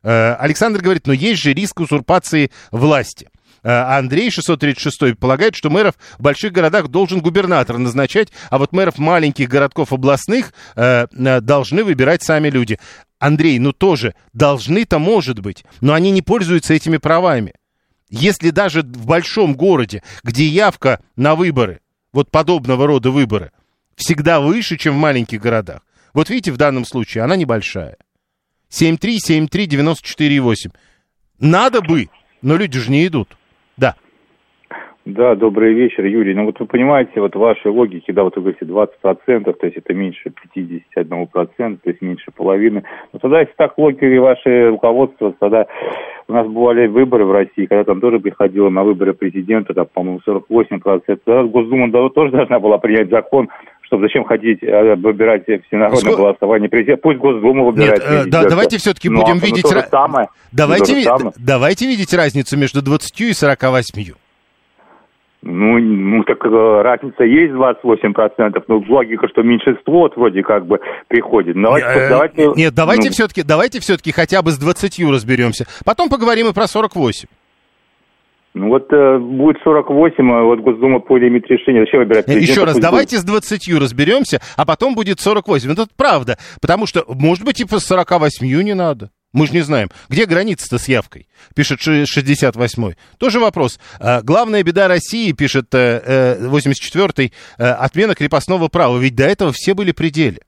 Александр говорит, но есть же риск узурпации власти. Андрей 636 полагает, что мэров в больших городах должен губернатор назначать, а вот мэров маленьких городков областных должны выбирать сами люди. Андрей, тоже должны-то, может быть, но они не пользуются этими правами. Если даже в большом городе, где явка на выборы, вот подобного рода выборы, всегда выше, чем в маленьких городах. Вот видите, в данном случае она небольшая. 7373948. Надо бы, но люди же не идут. Да. Да, добрый вечер, Юрий. Ну вот вы понимаете, вот в вашей логике, да, вот вы говорите 20%, то есть это меньше 51%, то есть меньше половины. Но тогда, если так логика и ваше руководство, тогда у нас бывали выборы в России, когда там тоже приходило на выборы президента, там, по-моему, 48%. Тогда Госдума тоже должна была принять закон, чтобы зачем ходить выбирать всенародное голосование президента. Пусть Госдума выбирает президента. Да, давайте все-таки будем видеть... Давайте видеть разницу между 20 и 48%. Ну, так разница есть 28%, но логика, что меньшинство вроде как бы приходит. Давайте все-таки хотя бы с 20 разберемся. Потом поговорим и про 48. Ну вот будет 48, а вот Госдума примет решение. Зачем выбирать президента? Еще раз, давайте с 20 разберемся, а потом будет 48. Это правда, потому что, может быть, и по 48 не надо. Мы же не знаем, где граница-то с явкой, пишет 68-й. Тоже вопрос. Главная беда России, пишет 84-й, отмена крепостного права. Ведь до этого все были при деле.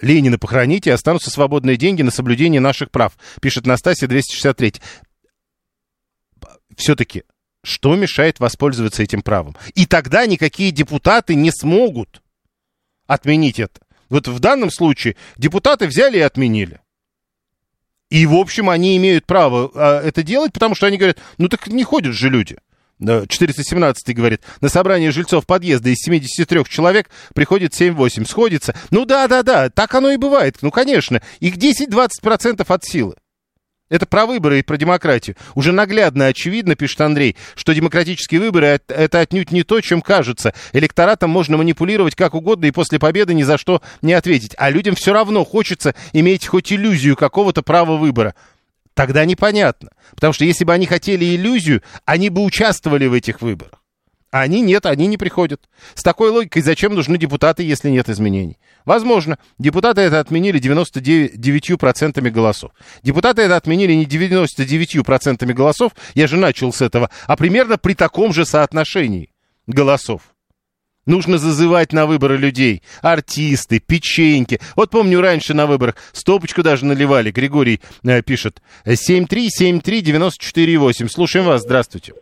Ленина похороните, останутся свободные деньги на соблюдение наших прав, пишет Настасья 263. Все-таки, что мешает воспользоваться этим правом? И тогда никакие депутаты не смогут отменить это. Вот в данном случае депутаты взяли и отменили. И, в общем, они имеют право это делать, потому что они говорят, ну так не ходят же люди. 417-й говорит, на собрание жильцов подъезда из 73 человек приходит 7-8, сходится. Ну да, так оно и бывает, ну конечно. Их 10-20% от силы. Это про выборы и про демократию. Уже наглядно очевидно, пишет Андрей, что демократические выборы – это отнюдь не то, чем кажется. Электоратом можно манипулировать как угодно и после победы ни за что не ответить. А людям все равно хочется иметь хоть иллюзию какого-то права выбора. Тогда непонятно. Потому что если бы они хотели иллюзию, они бы участвовали в этих выборах. А они нет, они не приходят. С такой логикой зачем нужны депутаты, если нет изменений? Возможно, депутаты это отменили 99% голосов. Депутаты это отменили не 99% голосов, я же начал с этого, а примерно при таком же соотношении голосов. Нужно зазывать на выборы людей. Артисты, печеньки. Вот помню, раньше на выборах стопочку даже наливали. Григорий пишет. 7373948. Слушаем вас, здравствуйте.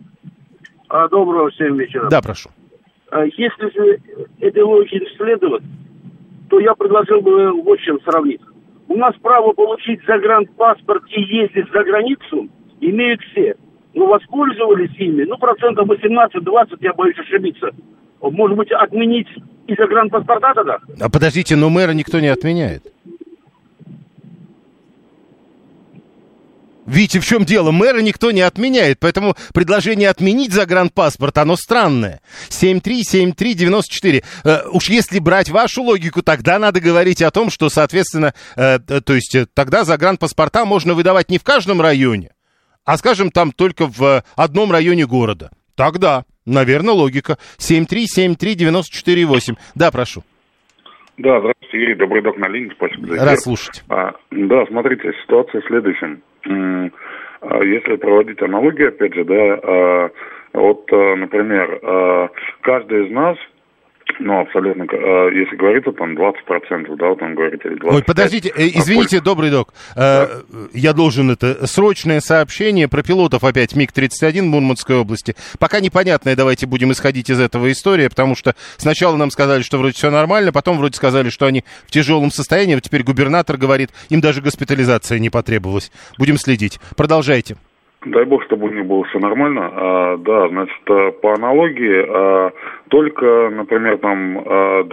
Доброго всем вечера. Да, прошу. Если же этой логике следовать, то я предложил бы вот чем сравнить. У нас право получить загранпаспорт и ездить за границу имеют все. Но воспользовались ими, 18-20%, я боюсь ошибиться. Может быть, отменить и загранпаспорта тогда? А подождите, но мэра никто не отменяет. Видите, в чем дело? Мэра никто не отменяет, поэтому предложение отменить загранпаспорт, оно странное. 73-73-94. Уж если брать вашу логику, тогда надо говорить о том, что, соответственно, тогда загранпаспорта можно выдавать не в каждом районе, а, скажем, там только в одном районе города. Тогда, наверное, логика. 73-73-94-8. Да, прошу. Да, здравствуйте, Юрий, добрый док на линии, спасибо за эфир. Рад слушать. Да, смотрите, ситуация в следующем. Если проводить аналогию, опять же, да, вот, например, каждый из нас, абсолютно, если говорится, там 20%, да, вот он говорит, или 20%. Ой, подождите, извините, добрый док, да? Я должен это, срочное сообщение про пилотов опять МиГ-31 Мурманской области. Пока непонятное, давайте будем исходить из этого история, потому что сначала нам сказали, что вроде все нормально, потом вроде сказали, что они в тяжелом состоянии, вот теперь губернатор говорит, им даже госпитализация не потребовалась. Будем следить. Продолжайте. Дай бог, чтобы у них было все нормально. Да, значит, по аналогии, только, например, там 2-4%,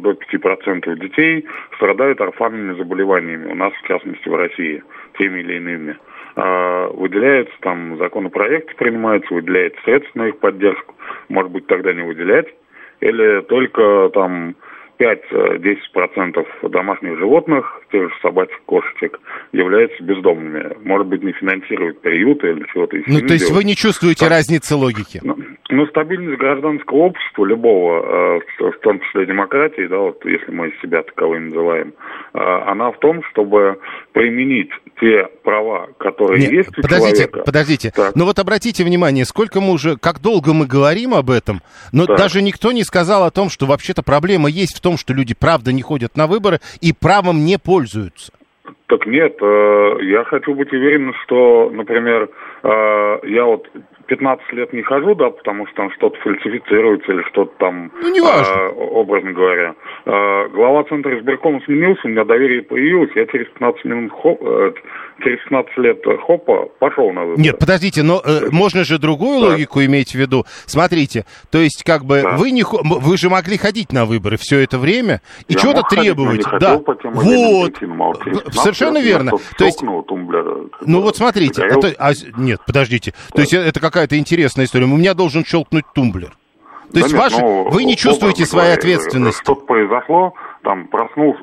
до 5% детей страдают орфанными заболеваниями. У нас, в частности, в России, теми или иными. Выделяется там законопроект, принимается, выделяется средства на их поддержку. Может быть, тогда не выделять. Или только там... 5-10% домашних животных, тех же собачек, кошечек, являются бездомными. Может быть, не финансируют приюты или чего-то еще. То есть вы не чувствуете разницы логики? Стабильность гражданского общества, любого, в том числе демократии, да, вот если мы себя таковым называем, она в том, чтобы применить те права, которые есть у человека. Подождите. Так. Вот обратите внимание, как долго мы говорим об этом, но даже никто не сказал о том, что вообще-то проблема есть в том, что люди правда не ходят на выборы и правом не пользуются? Так нет, я хочу быть уверен, что, например, я вот 15 лет не хожу, да, потому что там что-то фальсифицируется или что-то там, образно говоря. Глава центра избиркома сменился, у меня доверие появилось, я через 15 лет пошел на выборы. Нет, подождите, но можно же другую логику иметь в виду. Смотрите, то есть как бы вы же могли ходить на выборы все это время и что-то требовать. Да. Вот, совершенно верно. То есть, ну вот смотрите, нет, подождите, то есть это какая-то интересная история. У меня должен щелкнуть тумблер. То есть вы не чувствуете своей ответственности. Что-то произошло, там проснулась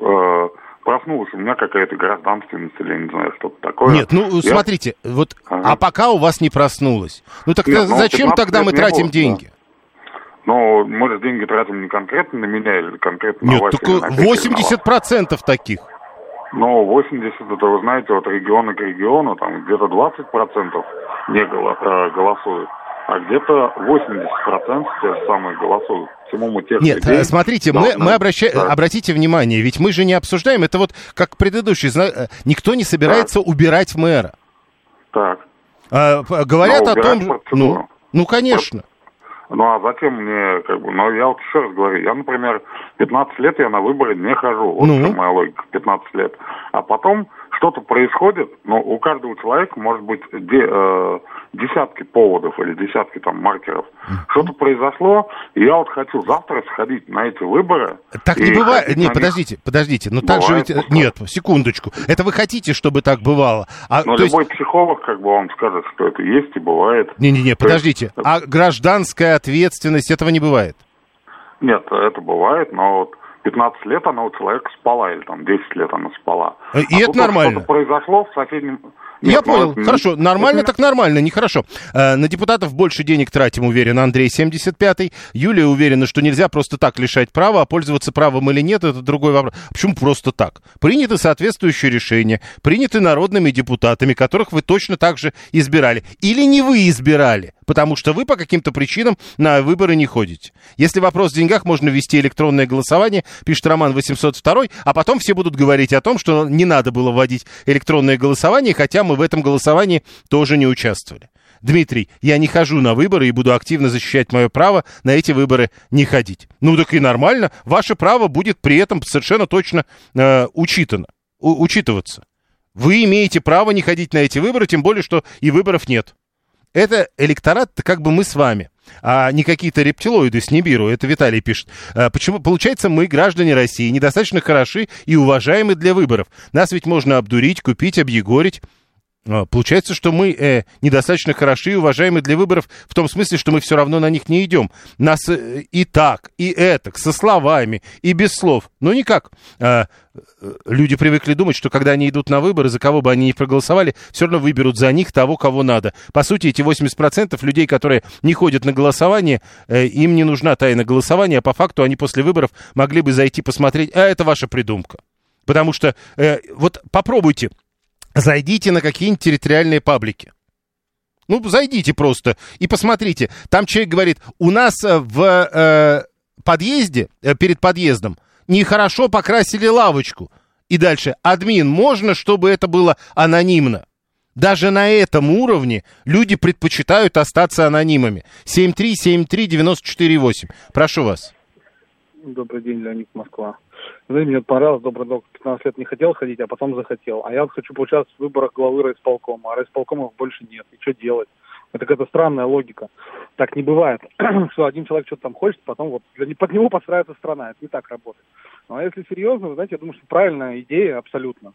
у меня какая-то гражданственность или не знаю, что-то такое. Нет, смотрите, вот, а пока у вас не проснулось. Ну так зачем тогда мы тратим деньги? Ну, мы же деньги тратим не конкретно на меня или конкретно на вас. Нет, только 80% таких. Ну, 80, это вы знаете, от региона к региону, там где-то 20% не голосуют, а где-то 80% те же самые голосуют. Нет, людей, смотрите, обратите внимание, ведь мы же не обсуждаем, это вот как предыдущий, никто не собирается убирать мэра. Так. Говорят о том, конечно. Ну, а затем мне, я вот еще раз говорю, я, например, 15 лет я на выборы не хожу, вот в чем моя логика, 15 лет. А потом что-то происходит, но у каждого человека может быть десятки поводов или десятки там маркеров. Что-то произошло, и я вот хочу завтра сходить на эти выборы. Так не бывает, нет, подождите, но так же ведь, нет, секундочку, это вы хотите, чтобы так бывало? Но любой психолог, как бы, вам скажет, что это есть и бывает. Не-не-не, подождите, а гражданская ответственность, этого не бывает? Нет, это бывает, но вот 15 лет она у человека спала, или там 10 лет она спала. И это нормально. Что-то произошло в соседнем... Нет, я понял, хорошо, нормально так нормально, нехорошо. На депутатов больше денег тратим, уверен Андрей 75-й. Юлия уверена, что нельзя просто так лишать права, а пользоваться правом или нет, это другой вопрос. Почему просто так? Приняты соответствующие решения, приняты народными депутатами, которых вы точно так же избирали. Или не вы избирали, потому что вы по каким-то причинам на выборы не ходите. Если вопрос в деньгах, можно ввести электронное голосование, пишет Роман 802, а потом все будут говорить о том, что не надо было вводить электронное голосование, хотя мы в этом голосовании тоже не участвовали. Дмитрий, я не хожу на выборы и буду активно защищать мое право на эти выборы не ходить. Ну так и нормально, ваше право будет при этом совершенно точно учитываться. Вы имеете право не ходить на эти выборы, тем более, что и выборов нет. Это электорат, как бы мы с вами, а не какие-то рептилоиды с Нибиру, это Виталий пишет. Почему? Получается, мы, граждане России, недостаточно хороши и уважаемы для выборов. Нас ведь можно обдурить, купить, объегорить. Получается, что мы недостаточно хороши и уважаемы для выборов в том смысле, что мы все равно на них не идем. Нас и так, и этак, со словами, и без слов. Но никак. Люди привыкли думать, что когда они идут на выборы, за кого бы они ни проголосовали, все равно выберут за них того, кого надо. По сути, эти 80% людей, которые не ходят на голосование, им не нужна тайна голосования, а по факту они после выборов могли бы зайти посмотреть, а это ваша придумка. Потому что вот попробуйте. Зайдите на какие-нибудь территориальные паблики. Ну, зайдите просто и посмотрите. Там человек говорит, у нас в подъезде, перед подъездом, нехорошо покрасили лавочку. И дальше, админ, можно, чтобы это было анонимно? Даже на этом уровне люди предпочитают остаться анонимами. 7373948. Прошу вас. Добрый день, Леонид, Москва. Знаете, мне понравилось, добрый док, 15 лет не хотел ходить, а потом захотел. А я хочу поучаствовать в выборах главы райисполкома, а райисполкомов больше нет. И что делать? Это какая-то странная логика. Так не бывает, что один человек что-то там хочет, потом вот под него подстраивается страна. Это не так работает. Ну, а если серьезно, вы знаете, я думаю, что правильная идея абсолютно.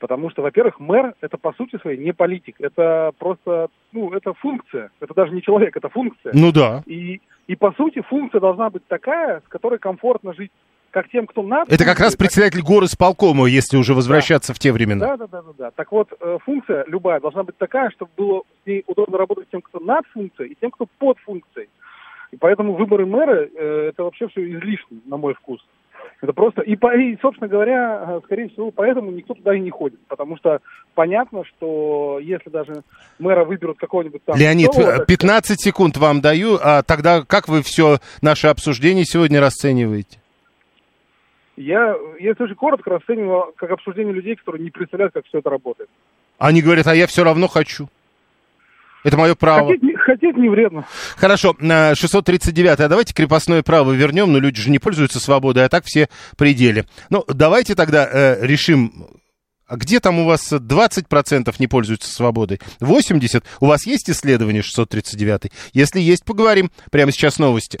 Потому что, во-первых, мэр – это по сути своей не политик. Это просто, это функция. Это даже не человек, это функция. Ну да. И по сути функция должна быть такая, с которой комфортно жить. Как тем, кто надо. Это как раз председатель горисполкома, если уже возвращаться в те времена. Да. Так вот, функция любая должна быть такая, чтобы было с ней удобно работать тем, кто над функцией, и тем, кто под функцией. И поэтому выборы мэра это вообще все излишне, на мой вкус. Это просто... И, собственно говоря, скорее всего, поэтому никто туда и не ходит. Потому что понятно, что если даже мэра выберут какого-нибудь там... Леонид, 15 секунд вам даю, а тогда как вы все наше обсуждение сегодня расцениваете? Я это очень коротко расцениваю как обсуждение людей, которые не представляют, как все это работает. Они говорят, а я все равно хочу. Это мое право. Хотеть не вредно. Хорошо, 639-й, а давайте крепостное право вернем, но люди же не пользуются свободой, а так все пределы. Ну, давайте тогда решим, где там у вас 20% не пользуются свободой, 80%? У вас есть исследование 639-й? Если есть, поговорим. Прямо сейчас новости.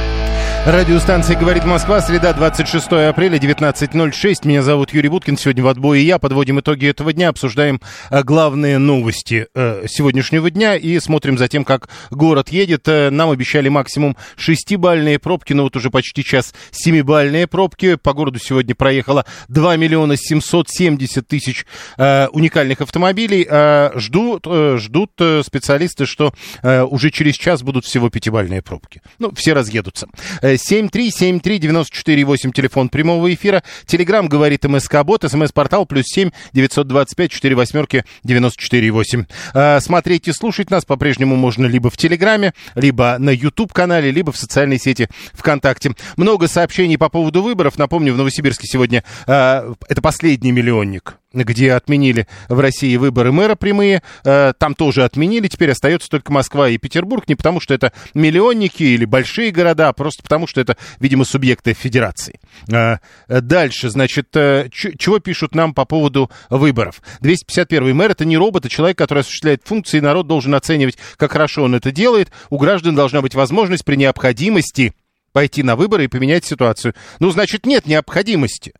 Радиостанция «Говорит Москва», среда, 26 апреля, 19.06. Меня зовут Юрий Буткин. Сегодня в «Отбое» я. Подводим итоги этого дня, обсуждаем главные новости сегодняшнего дня и смотрим за тем, как город едет. Нам обещали максимум 6-бальные пробки, но вот уже почти час 7-бальные пробки. По городу сегодня проехало 2 миллиона 770 тысяч уникальных автомобилей. Ждут специалисты, что уже через час будут всего 5-бальные пробки. Ну, все разъедутся. 7373948, телефон прямого эфира. Телеграм говорит МСК-бот, СМС-портал +7 925 4 8 948. Смотреть и слушать нас по-прежнему можно либо в Телеграме, либо на YouTube-канале, либо в социальной сети ВКонтакте. Много сообщений по поводу выборов. Напомню, в Новосибирске сегодня это последний миллионник, где отменили в России выборы мэра прямые, там тоже отменили, теперь остается только Москва и Петербург, не потому что это миллионники или большие города, а просто потому что это, видимо, субъекты федерации. Дальше, значит, чего пишут нам по поводу выборов? 251-й мэр — это не робот, а человек, который осуществляет функции, и народ должен оценивать, как хорошо он это делает. У граждан должна быть возможность при необходимости пойти на выборы и поменять ситуацию. Ну, значит, нет необходимости.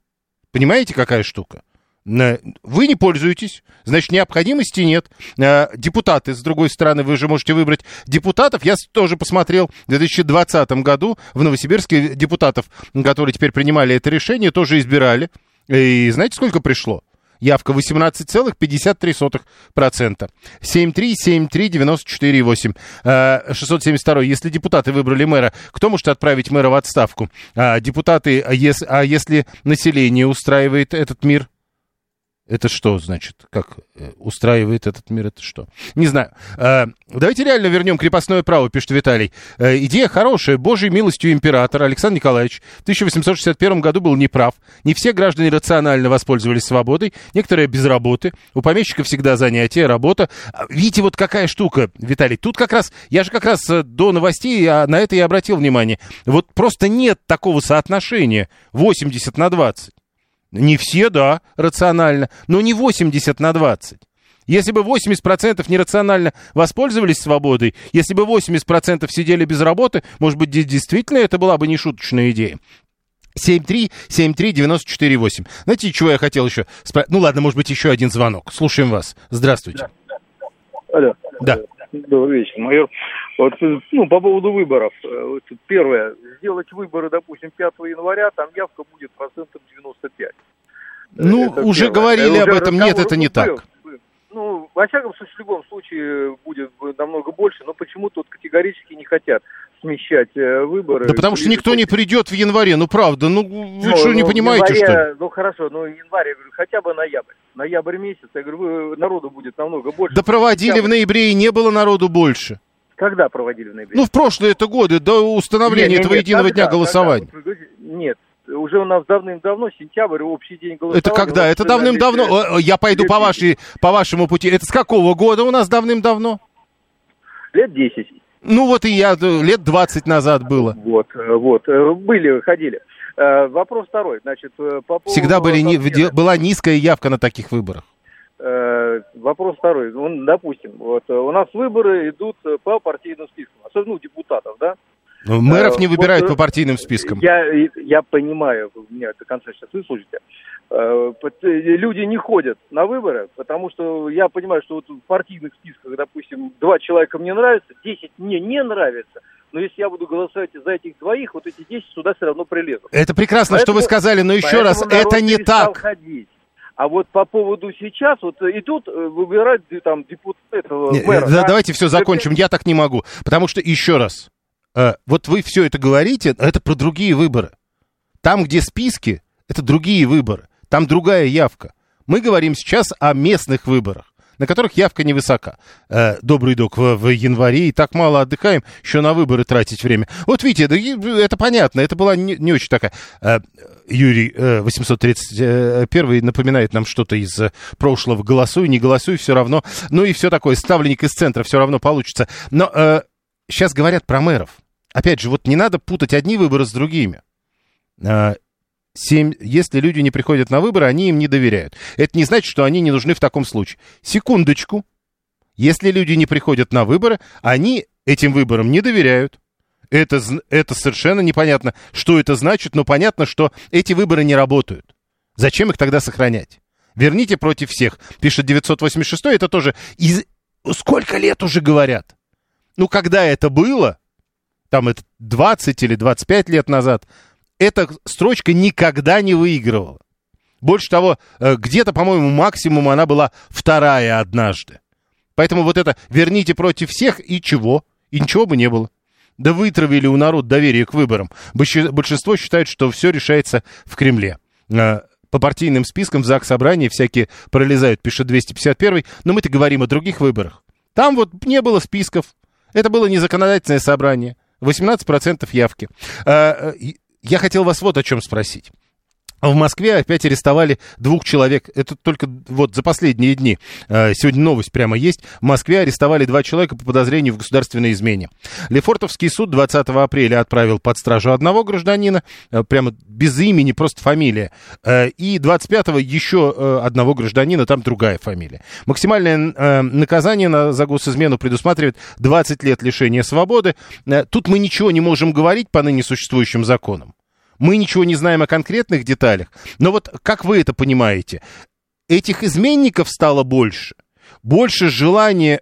Понимаете, какая штука? Вы не пользуетесь, значит, необходимости нет. Депутаты, с другой стороны, вы же можете выбрать депутатов. Я тоже посмотрел, в 2020 году в Новосибирске депутатов, которые теперь принимали это решение, тоже избирали. И знаете, сколько пришло? Явка 18,53%. 7373948. 672. Если депутаты выбрали мэра, кто может отправить мэра в отставку? Депутаты, а если население устраивает этот мир? Это что, значит, как устраивает этот мир, это что? Не знаю. Давайте реально вернем крепостное право, пишет Виталий. Идея хорошая. Божьей милостью император Александр Николаевич в 1861 году был неправ. Не все граждане рационально воспользовались свободой. Некоторые без работы. У помещика всегда занятие, работа. Видите, вот какая штука, Виталий. Тут как раз, я же как раз до новостей на это и обратил внимание. Вот просто нет такого соотношения 80/20. Не все, да, рационально, но не 80/20. Если бы 80% нерационально воспользовались свободой, если бы 80% сидели без работы, может быть, действительно это была бы не шуточная идея. 7373948. Знаете, чего я хотел еще спросить? Ну ладно, может быть, еще один звонок. Слушаем вас. Здравствуйте. Алло. Да. Добрый вечер, майор. Вот, ну, по поводу выборов. Вот, первое. Сделать выборы, допустим, 5 января, там явка будет 95%. Ну, это уже первое. Говорили об этом. Нет, это не так. Ну, во всяком случае, в любом случае будет намного больше, но почему тут категорически не хотят смещать выборы. Да потому что никто не придет в январе, ну правда, ну вы что, не понимаете, января, что ли? Ну хорошо, но январь, я говорю, хотя бы ноябрь. Ноябрь месяц, я говорю, народу будет намного больше. Да проводили в ноябре и не было народу больше. Когда проводили в ноябре? Ну в прошлые это годы, до установления этого единого дня голосования. Нет. Уже у нас давным-давно, сентябрь, общий день голосования. Это когда? Это давным-давно? Я пойду по вашему пути. Это с какого года у нас давным-давно? Лет 10. Ну вот и я, лет 20 назад было. Вот, были, ходили. Вопрос второй, значит, по поводу... Всегда была низкая явка на таких выборах. Вопрос второй, допустим, вот у нас выборы идут по партийным спискам, особенно у депутатов, да? Мэров не выбирают по партийным спискам. Я понимаю, вы меня до конца сейчас выслушаете. Люди не ходят на выборы, потому что я понимаю, что вот в партийных списках, допустим, 2 человека мне нравятся, 10 мне не нравится. но если я буду голосовать за этих двоих, вот эти 10 сюда все равно прилезут. Это прекрасно, поэтому, что вы сказали, но еще раз, это не так. Ходить. А вот по поводу сейчас, вот идут выбирать там депутаты этого мэра. Да, давайте все закончим, я так не могу. Потому что, еще раз, вот вы все это говорите, это про другие выборы. Там, где списки, это другие выборы, там другая явка. Мы говорим сейчас о местных выборах, на которых явка невысока. Добрый док, в январе и так мало отдыхаем, еще на выборы тратить время. Вот видите, это понятно, это была не очень такая... Юрий 831 напоминает нам что-то из прошлого. Голосуй, не голосуй, все равно. Ну и все такое, ставленник из центра, все равно получится. Но сейчас говорят про мэров. Опять же, вот не надо путать одни выборы с другими. Если люди не приходят на выборы, они им не доверяют. Это не значит, что они не нужны в таком случае. Секундочку. Если люди не приходят на выборы, они этим выборам не доверяют. Это совершенно непонятно, что это значит, но понятно, что эти выборы не работают. Зачем их тогда сохранять? Верните против всех, пишет 986, это тоже... Сколько лет уже говорят? Ну, когда это было, там это 20 или 25 лет назад, эта строчка никогда не выигрывала. Больше того, где-то, по-моему, максимум она была вторая однажды. Поэтому вот это «верните против всех» и чего? И ничего бы не было. Да вытравили у народа доверие к выборам. Большинство считает, что все решается в Кремле. По партийным спискам в Заксобрании всякие пролезают, пишет 251-й. Но мы-то говорим о других выборах. Там вот не было списков. Это было незаконодательное собрание. 18% явки. Я хотел вас вот о чем спросить. В Москве опять арестовали 2 человека. Это только вот за последние дни. Сегодня новость прямо есть. В Москве арестовали 2 человека по подозрению в государственной измене. Лефортовский суд 20 апреля отправил под стражу 1 гражданина. Прямо без имени, просто фамилия. И 25-го еще 1 гражданина, там другая фамилия. Максимальное наказание за госизмену предусматривает 20 лет лишения свободы. Тут мы ничего не можем говорить по ныне существующим законам. Мы ничего не знаем о конкретных деталях, но вот как вы это понимаете? Этих изменников стало больше? Больше желания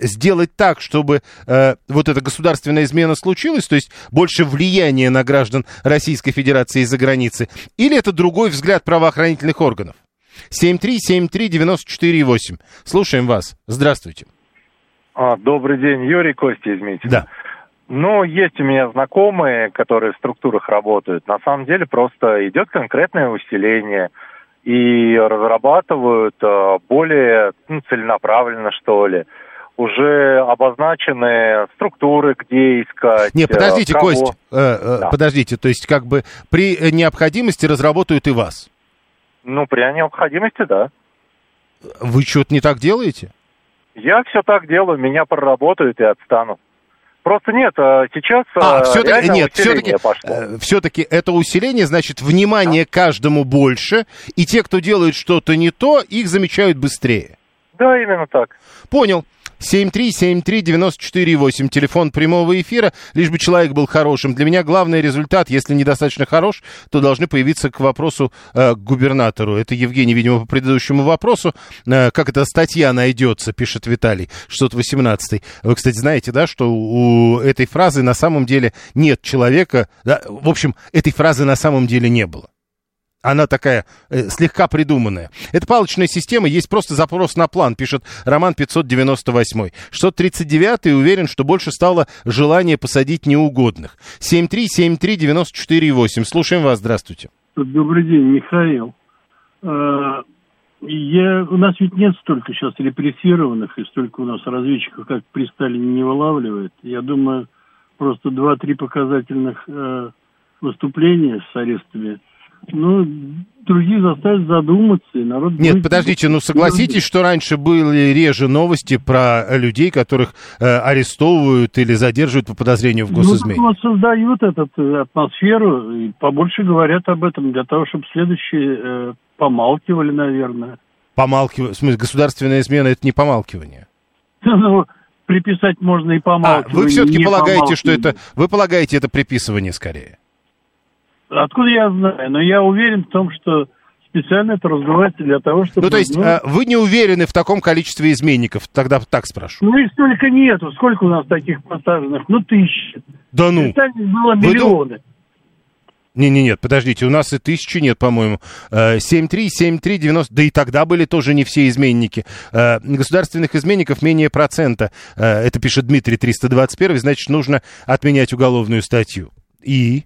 сделать так, чтобы вот эта государственная измена случилась, то есть больше влияния на граждан Российской Федерации из-за границы? Или это другой взгляд правоохранительных органов? 7373948. Слушаем вас. Здравствуйте. Добрый день, Юрий, Костя из Митина. Да. Ну, есть у меня знакомые, которые в структурах работают. На самом деле просто идет конкретное усиление. И разрабатывают более целенаправленно, что ли. Уже обозначены структуры, где искать... Не, подождите, кого... Кость, да. Подождите. То есть как бы при необходимости разработают и вас? Ну, при необходимости, да. Вы что-то не так делаете? Я все так делаю, меня проработают и отстану. Просто нет, сейчас все-таки, нет, усиление пошло. Все-таки это усиление, значит, внимание каждому больше, и те, кто делает что-то не то, их замечают быстрее. Да, именно так. Понял. 7373948, телефон прямого эфира. Лишь бы человек был хорошим. Для меня главный результат, если недостаточно хорош, то должны появиться к вопросу к губернатору. Это Евгений, видимо, по предыдущему вопросу. Как эта статья найдется, пишет Виталий, 618-й. Вы, кстати, знаете, да, что у этой фразы на самом деле нет человека. Да, в общем, этой фразы на самом деле не было. Она такая слегка придуманная. Это палочная система, есть просто запрос на план, пишет Роман 598. 639-й уверен, что больше стало желание посадить неугодных. 7373948. Слушаем вас, здравствуйте. Добрый день, Михаил. У нас ведь нет столько сейчас репрессированных, и столько у нас разведчиков, как при Сталине, не вылавливает. Я думаю, просто 2-3 показательных выступления с арестами. Ну, другие заставят задуматься, и народ... Нет, будет... подождите, ну согласитесь, что раньше были реже новости про людей, которых арестовывают или задерживают по подозрению в госизмене. Ну, создают эту атмосферу, и побольше говорят об этом, для того, чтобы следующие помалкивали, наверное. Помалкивали? В смысле, государственная измена — это не помалкивание? Ну, приписать можно и помалкивание. Вы все-таки полагаете, что это... Вы полагаете, это приписывание скорее? Откуда я знаю? Но я уверен в том, что специально это раздувается для того, чтобы... Ну, то есть, вы не уверены в таком количестве изменников? Тогда так спрошу. Ну, их столько нету. Сколько у нас таких посаженных? Ну, тысячи. Да ну? Специально было миллионы. Нет, подождите, у нас и тысячи нет, по-моему. 7,3, 90. Да и тогда были тоже не все изменники. Государственных изменников менее %. Это пишет Дмитрий 321. Значит, нужно отменять уголовную статью. И?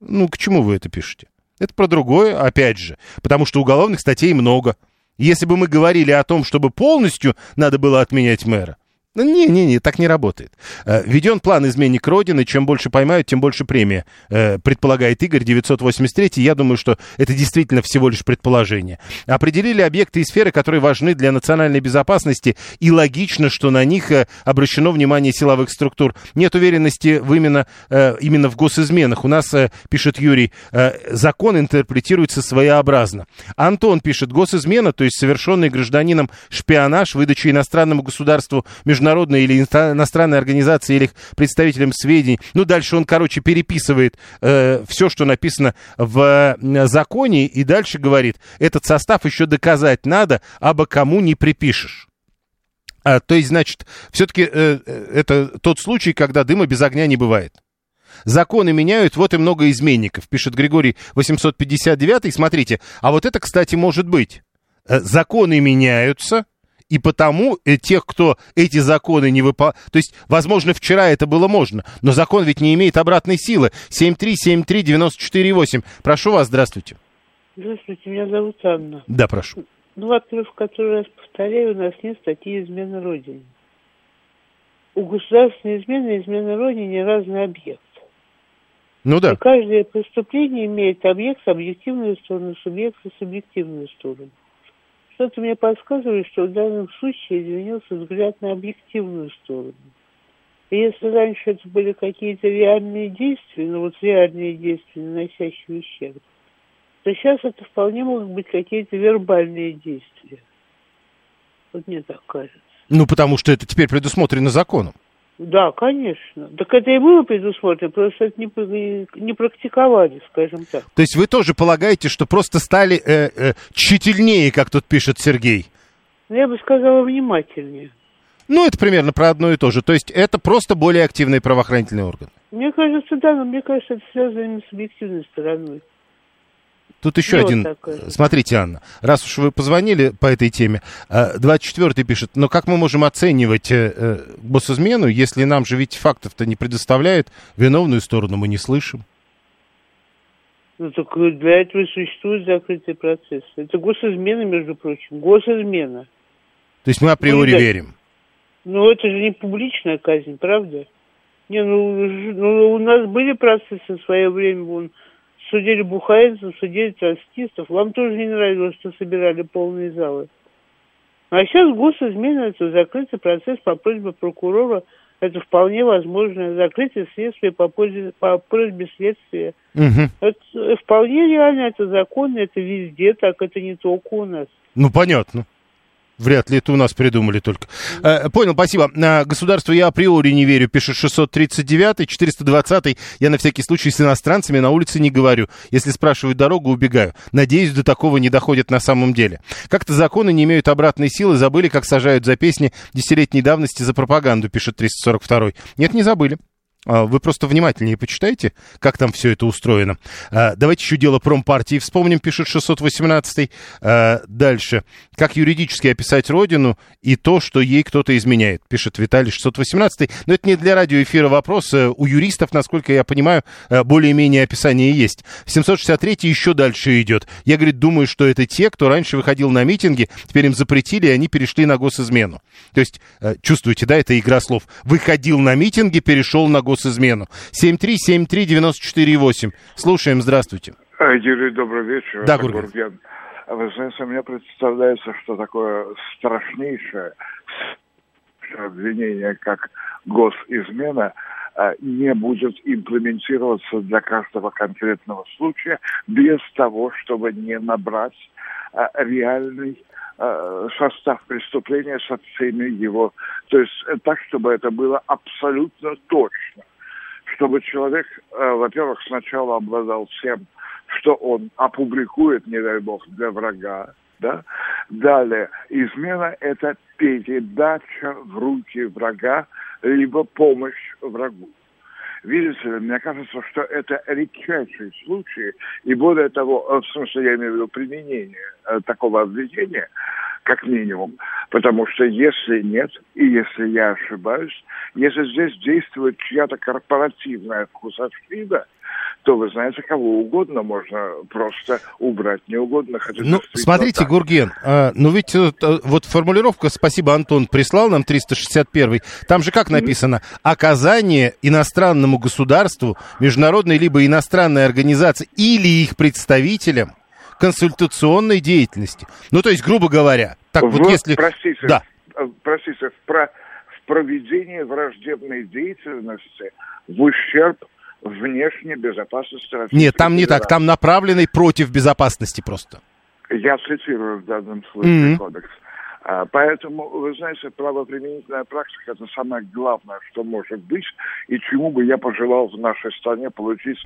Ну, к чему вы это пишете? Это про другое, опять же. Потому что уголовных статей много. Если бы мы говорили о том, чтобы полностью надо было отменять мэра, не, так не работает. Введен план изменник Родины. Чем больше поймают, тем больше премия, предполагает Игорь 983. Я думаю, что это действительно всего лишь предположение. Определили объекты и сферы, которые важны для национальной безопасности, и логично, что на них обращено внимание силовых структур. Нет уверенности именно в госизменах. У нас, пишет Юрий, закон интерпретируется своеобразно. Антон пишет, госизмена, то есть совершенный гражданином шпионаж, выдача иностранному государству международной или иностранной организации или их представителям сведений. Ну, дальше он, переписывает все, что написано в законе, и дальше говорит, этот состав еще доказать надо, абы кому не припишешь. То есть, значит, все-таки это тот случай, когда дыма без огня не бывает. Законы меняют, вот и много изменников, пишет Григорий 859. Смотрите, а вот это, кстати, может быть. Законы меняются, и потому тех, кто эти законы не выполняет... То есть, возможно, вчера это было можно, но закон ведь не имеет обратной силы. 7373948. Прошу вас, здравствуйте. Здравствуйте, меня зовут Анна. Да, прошу. Ну, отрыв, который раз повторяю, у нас нет статьи измены Родине. У государственной измены и измены Родине разный объект. Ну да. И каждое преступление имеет объект, объективную сторону, субъект и субъективную сторону. Что-то мне подсказывает, что в данном случае изменился взгляд на объективную сторону. И если раньше это были какие-то реальные действия, реальные действия, наносящие ущерб, то сейчас это вполне могут быть какие-то вербальные действия. Вот мне так кажется. Ну, потому что это теперь предусмотрено законом. Да, конечно. Так это и было предусмотрено, просто это не практиковали, скажем так. То есть вы тоже полагаете, что просто стали тщательнее, как тут пишет Сергей? Я бы сказала, внимательнее. Ну, это примерно про одно и то же. То есть это просто более активные правоохранительные органы? Мне кажется, да, но мне кажется, это связано с объективной стороной. Тут еще вот один. Такое. Смотрите, Анна, раз уж вы позвонили по этой теме, 24-й пишет, но как мы можем оценивать госизмену, если нам же ведь фактов-то не предоставляют, виновную сторону мы не слышим? Ну, так для этого существует закрытый процесс. Это госизмена, между прочим, госизмена. То есть мы априори верим? Ну, это же не публичная казнь, правда? У нас были процессы в свое время, судили бухаинцев, судили транскистов. Вам тоже не нравилось, что собирали полные залы. А сейчас госизмена — это закрытый процесс по просьбе прокурора. Это вполне возможно. Закрытие следствия по просьбе следствия. Угу. Это вполне реально, это законно, это везде так, это не только у нас. Ну, понятно. Вряд ли это у нас придумали только. Понял, спасибо. Государству я априори не верю, пишет 639-й, 420-й. Я на всякий случай с иностранцами на улице не говорю. Если спрашивают дорогу, убегаю. Надеюсь, до такого не доходит на самом деле. Как-то законы не имеют обратной силы. Забыли, как сажают за песни десятилетней давности за пропаганду, пишет 342-й. Нет, не забыли. Вы просто внимательнее почитайте, как там все это устроено. Давайте еще дело промпартии вспомним, пишет 618-й. Дальше. Как юридически описать Родину и то, что ей кто-то изменяет, пишет Виталий 618-й. Но это не для радиоэфира вопрос. У юристов, насколько я понимаю, более-менее описание есть. 763-й еще дальше идет. Я, говорит, думаю, что это те, кто раньше выходил на митинги, теперь им запретили, и они перешли на госизмену. То есть, чувствуете, да, это игра слов. Выходил на митинги, перешел на госизмену. 7373948. Слушаем, здравствуйте. Юрий, добрый вечер. Да, Гурген. Вы знаете, мне представляется, что такое страшнейшее обвинение, как госизмена, не будет имплементироваться для каждого конкретного случая без того, чтобы не набрать реальный состав преступления со всеми его, то есть так, чтобы это было абсолютно точно, чтобы человек, во-первых, сначала обладал всем, что он опубликует, не дай бог, для врага. Да? Далее, измена – это передача в руки врага, либо помощь врагу. Видите ли, мне кажется, что это редчайший случай, и более того, в смысле, я имею в виду применение такого обвинения, как минимум, потому что если нет, и если я ошибаюсь, если здесь действует чья-то корпоративная вкусовщина, то, вы знаете, кого угодно можно просто убрать неугодных. Ну, смотрите, так. Гурген, ведь вот формулировка, спасибо, Антон, прислал нам 361-й, там же как написано? Оказание иностранному государству, международной либо иностранной организации или их представителям консультационной деятельности. Ну, то есть, грубо говоря, так вот если... Простите, да. Простите, в проведении враждебной деятельности в ущерб внешней безопасности Российской Федерации. Нет, там не так, там направленный против безопасности просто. Я цитирую в данном случае кодекс. Поэтому, вы знаете, правоприменительная практика – это самое главное, что может быть, и чему бы я пожелал в нашей стране получить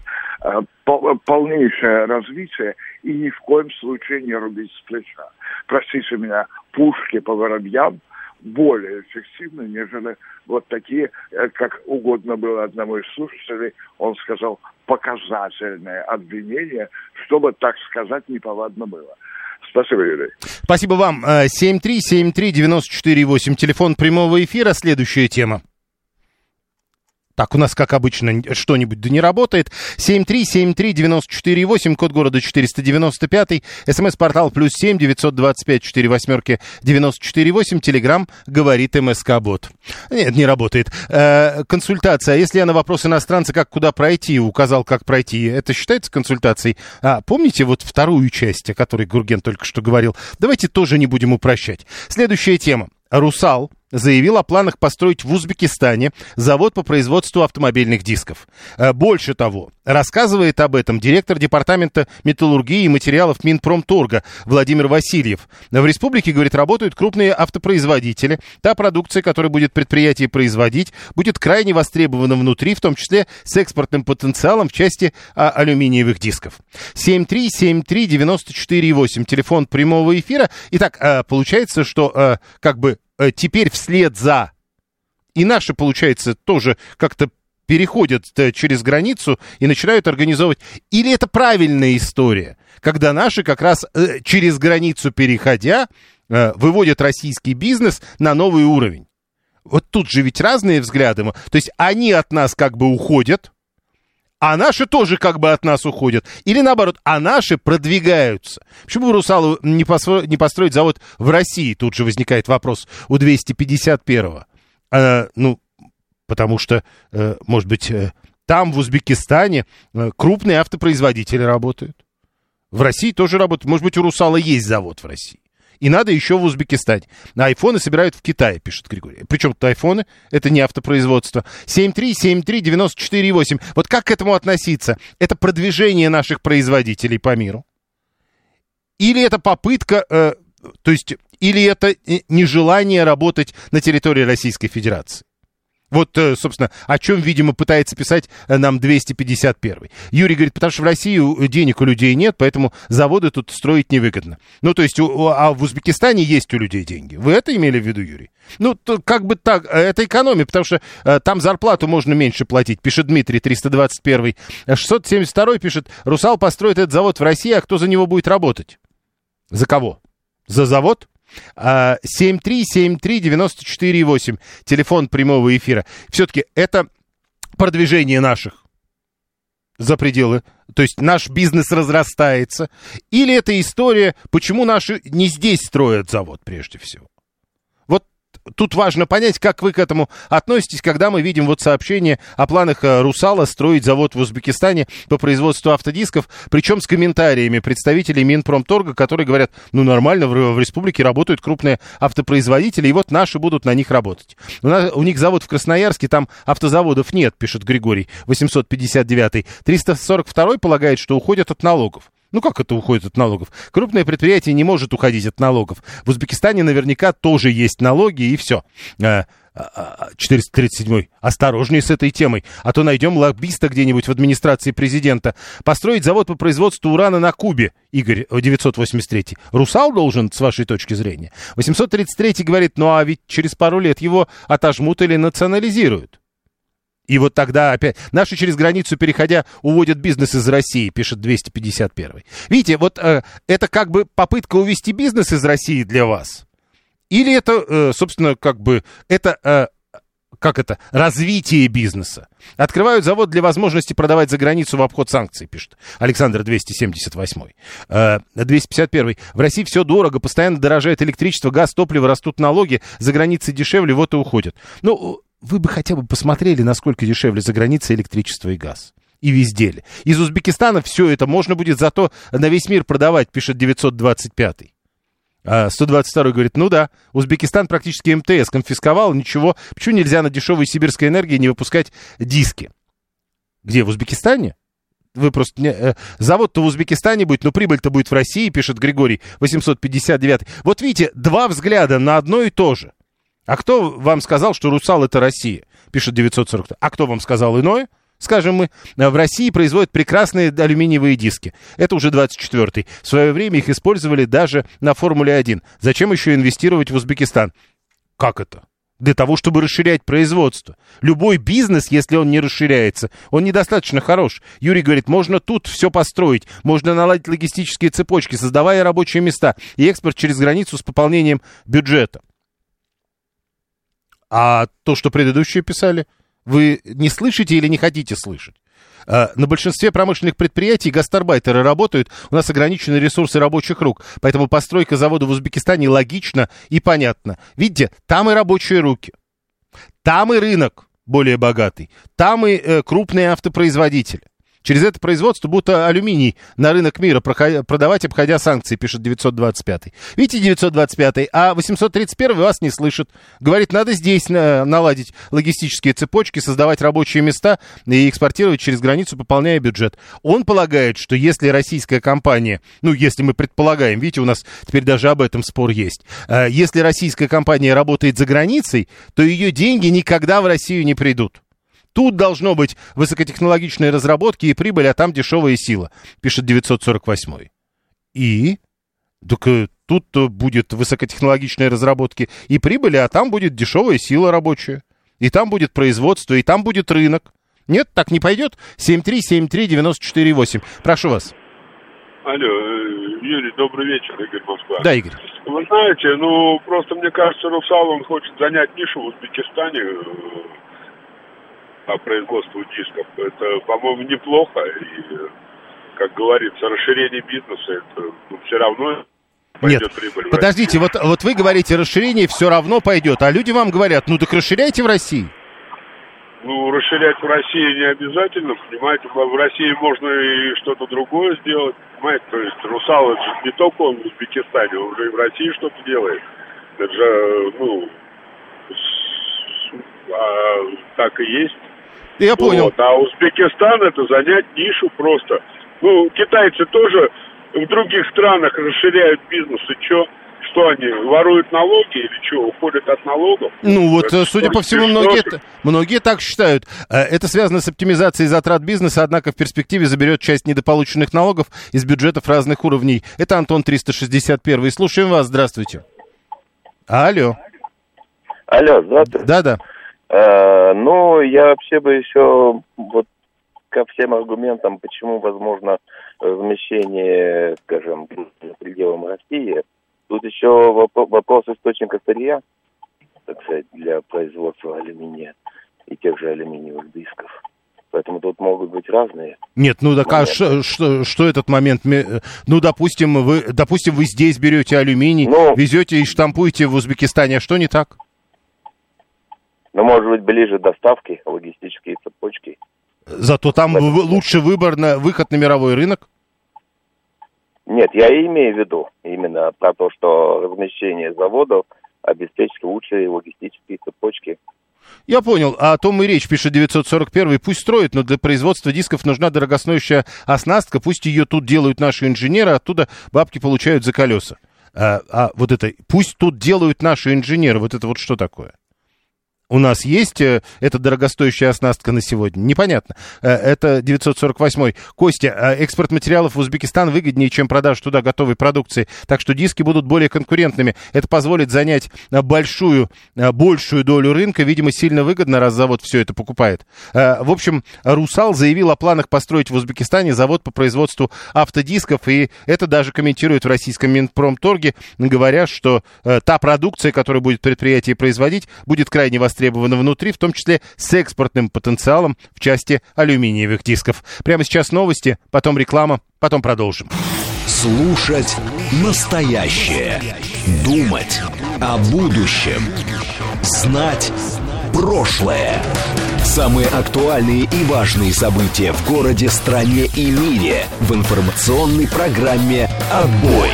полнейшее развитие и ни в коем случае не рубить с плеча. Простите меня, пушки по воробьям более эффективны, нежели вот такие, как угодно было одному из слушателей, он сказал, показательные обвинения, чтобы, так сказать, неповадно было. Спасибо, Юрий. Спасибо вам. 7373948, телефон прямого эфира, следующая тема. Так, у нас, как обычно, что-нибудь да не работает. 7373948, код города 495, СМС-портал +7 925 48 948, Телеграм говорит МСК-бот. Нет, не работает. Консультация. Если я на вопрос иностранца, как куда пройти, указал, как пройти, это считается консультацией? Помните вот вторую часть, о которой Гурген только что говорил? Давайте тоже не будем упрощать. Следующая тема. «Русал» заявил о планах построить в Узбекистане завод по производству автомобильных дисков. Больше того, рассказывает об этом директор департамента металлургии и материалов Минпромторга Владимир Васильев. В республике, говорит, работают крупные автопроизводители. Та продукция, которую будет предприятие производить, будет крайне востребована внутри, в том числе с экспортным потенциалом в части алюминиевых дисков. 7373948, телефон прямого эфира. Итак, получается, что как бы теперь вслед за, и наши, получается, тоже как-то переходят через границу и начинают организовывать, или это правильная история, когда наши как раз через границу переходя выводят российский бизнес на новый уровень. Вот тут же ведь разные взгляды, то есть они от нас как бы уходят, а наши тоже как бы от нас уходят. Или наоборот, а наши продвигаются. Почему «Русалу» не построить завод в России? Тут же возникает вопрос у 251-го. Потому что, может быть, там, в Узбекистане, крупные автопроизводители работают. В России тоже работают. Может быть, у «Русала» есть завод в России. И надо еще в Узбекистане. Айфоны собирают в Китае, пишет Григорий. Причем тут айфоны, это не автопроизводство. 7373948. Вот как к этому относиться? Это продвижение наших производителей по миру? Или это попытка, или это нежелание работать на территории Российской Федерации? Вот, собственно, о чем, видимо, пытается писать нам 251-й. Юрий говорит, потому что в России денег у людей нет, поэтому заводы тут строить невыгодно. Ну, то есть, а в Узбекистане есть у людей деньги. Вы это имели в виду, Юрий? Как бы так, это экономия, потому что там зарплату можно меньше платить, пишет Дмитрий, 321-й. 672-й пишет, «Русал» построит этот завод в России, а кто за него будет работать? За кого? За завод? 7373948, телефон прямого эфира. Все-таки это продвижение наших за пределы, то есть наш бизнес разрастается. Или это история, почему наши не здесь строят завод прежде всего? Вот тут важно понять, как вы к этому относитесь, когда мы видим вот сообщение о планах «Русала» строить завод в Узбекистане по производству автодисков, причем с комментариями представителей Минпромторга, которые говорят, нормально, в республике работают крупные автопроизводители, и вот наши будут на них работать. У них завод в Красноярске, там автозаводов нет, пишет Григорий, 859-й. 342-й полагает, что уходят от налогов. Как это уходит от налогов? Крупное предприятие не может уходить от налогов. В Узбекистане наверняка тоже есть налоги, и все. 437-й, осторожнее с этой темой, а то найдем лоббиста где-нибудь в администрации президента. Построить завод по производству урана на Кубе, Игорь, 983-й. Русал должен, с вашей точки зрения? 833-й говорит, ну а ведь через пару лет его отожмут или национализируют. И вот тогда опять... Наши через границу, переходя, уводят бизнес из России, пишет 251-й. Видите, вот это как бы попытка увести бизнес из России для вас. Или это, собственно, как бы... Это, как это? Развитие бизнеса. Открывают завод для возможности продавать за границу в обход санкций, пишет Александр 278-й. 251-й. В России все дорого, постоянно дорожает электричество, газ, топливо, растут налоги, за границей дешевле, вот и уходят. Ну... Вы бы хотя бы посмотрели, насколько дешевле за границей электричество и газ. И везде ли. Из Узбекистана все это можно будет зато на весь мир продавать, пишет 925-й. 122-й говорит, ну да, Узбекистан практически МТС конфисковал, ничего. Почему нельзя на дешевой сибирской энергии не выпускать диски? Где, в Узбекистане? Вы просто... завод-то в Узбекистане будет, но прибыль-то будет в России, пишет Григорий 859-й. Вот видите, два взгляда на одно и то же. А кто вам сказал, что «Русал» — это Россия? Пишет 940. А кто вам сказал иное? Скажем мы, в России производят прекрасные алюминиевые диски. Это уже 24-й. В свое время их использовали даже на «Формуле-1». Зачем еще инвестировать в Узбекистан? Как это? Для того, чтобы расширять производство. Любой бизнес, если он не расширяется, он недостаточно хорош. Юрий говорит, можно тут все построить, можно наладить логистические цепочки, создавая рабочие места и экспорт через границу с пополнением бюджета. А то, что предыдущие писали, вы не слышите или не хотите слышать? На большинстве промышленных предприятий гастарбайтеры работают, у нас ограничены ресурсы рабочих рук, поэтому постройка завода в Узбекистане логична и понятна. Видите, там и рабочие руки, там и рынок более богатый, там и крупные автопроизводители. Через это производство будут алюминий на рынок мира продавать, обходя санкции, пишет 925-й. Видите, 925-й, а 831-й вас не слышит. Говорит, надо здесь наладить логистические цепочки, создавать рабочие места и экспортировать через границу, пополняя бюджет. Он полагает, что если российская компания, ну, если мы предполагаем, видите, у нас теперь даже об этом спор есть, если российская компания работает за границей, то ее деньги никогда в Россию не придут. Тут должно быть высокотехнологичные разработки и прибыль, а там дешевая сила, пишет 948-й. И? Так тут будет высокотехнологичные разработки и прибыль, а там будет дешевая сила рабочая. И там будет производство, и там будет рынок. Нет, так не пойдет? 7373948. Прошу вас. Алло, Юрий, добрый вечер, Игорь, Москва. Да, Игорь. Вы знаете, ну, просто мне кажется, Русал, он хочет занять нишу в Узбекистане, по производству дисков. Это, по-моему, неплохо. И, как говорится, расширение бизнеса, это ну, все равно пойдет. Нет, прибыль. Подождите, вот вы говорите, расширение все равно пойдет, а люди вам говорят, ну так расширяйте в России. Ну, расширять в России не обязательно, понимаете, в России можно и что-то другое сделать, понимаете, то есть Русал, это же не только он в Узбекистане, он уже и в России что-то делает. Это же, ну, так и есть. Я понял. Вот. А Узбекистан это занять нишу просто. Ну, китайцы тоже в других странах расширяют бизнес. И что они, воруют налоги или что, уходят от налогов? Ну вот, это, судя по всему, многие так считают. Это связано с оптимизацией затрат бизнеса, однако в перспективе заберет часть недополученных налогов из бюджетов разных уровней. Это Антон 361. Слушаем вас, здравствуйте. Алло. Алло, здравствуйте. Да-да. Ну, я вообще бы еще вот ко всем аргументам, почему возможно размещение, скажем, за пределами России, тут еще вопрос источника сырья, так сказать, для производства алюминия и тех же алюминиевых дисков. Поэтому тут могут быть разные. Нет, ну так моменты. А что этот момент? Ну, допустим, вы здесь берете алюминий, везете и штампуете в Узбекистане, а что не так? Ну, может быть, ближе доставки, логистические цепочки. Зато там лучше выбор на выход на мировой рынок? Нет, я имею в виду именно про то, что размещение заводов обеспечит лучшие логистические цепочки. Я понял. О том и речь, пишет 941-й. Пусть строят, но для производства дисков нужна дорогостоящая оснастка. Пусть ее тут делают наши инженеры, оттуда бабки получают за колеса. А вот это, пусть тут делают наши инженеры, вот это вот что такое? у нас есть эта дорогостоящая оснастка на сегодня? Непонятно. Это 948-й. Костя, экспорт материалов в Узбекистан выгоднее, чем продажа туда готовой продукции, так что диски будут более конкурентными. Это позволит занять большую долю рынка. Видимо, сильно выгодно, раз завод все это покупает. В общем, Русал заявил о планах построить в Узбекистане завод по производству автодисков, и это даже комментирует в российском Минпромторге, говоря, что та продукция, которую будет предприятие производить, будет крайне востребована. Требовано внутри, в том числе с экспортным потенциалом в части алюминиевых дисков. Прямо сейчас новости, потом реклама, потом продолжим. Слушать настоящее, думать о будущем, знать прошлое. Самые актуальные и важные события в городе, стране и мире в информационной программе «Отбой».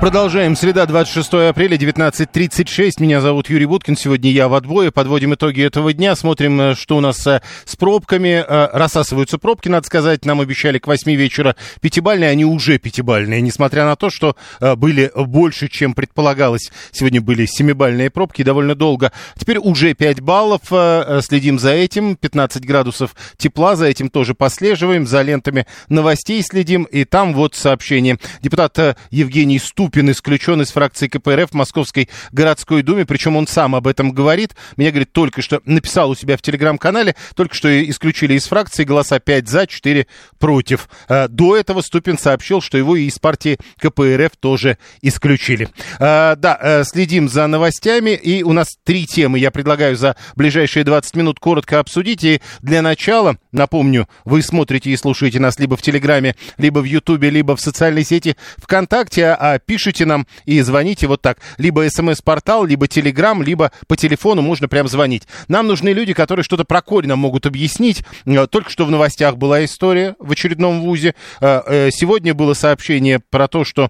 Продолжаем. Среда, 26 апреля, 19:36. Меня зовут Юрий Буткин. Сегодня я в отбое. Подводим итоги этого дня. Смотрим, что у нас с пробками. Рассасываются пробки, надо сказать. Нам обещали к 8 вечера пятибалльные. Они уже пятибалльные. Несмотря на то, что были больше, чем предполагалось. Сегодня были 7-бальные пробки довольно долго. Теперь уже 5 баллов. Следим за этим. 15 градусов тепла. За этим тоже послеживаем. За лентами новостей следим. И там вот сообщение. Депутат Евгений Ступин исключен из фракции КПРФ в Московской городской думе, причем он сам об этом говорит. Меня, говорит, только что написал у себя в Телеграм-канале, только что исключили из фракции, голоса 5 за, 4 против. До этого Ступин сообщил, что его и из партии КПРФ тоже исключили. Да, следим за новостями, и у нас 3 темы. Я предлагаю за ближайшие 20 минут коротко обсудить, и для начала, напомню, вы смотрите и слушаете нас либо в Телеграме, либо в Ютубе, либо в социальной сети ВКонтакте, а пишите нам и звоните вот так. Либо СМС-портал, либо Телеграм, либо по телефону можно прям звонить. Нам нужны люди, которые что-то прокольно могут объяснить. Только что в новостях была история в очередном вузе. Сегодня было сообщение про то, что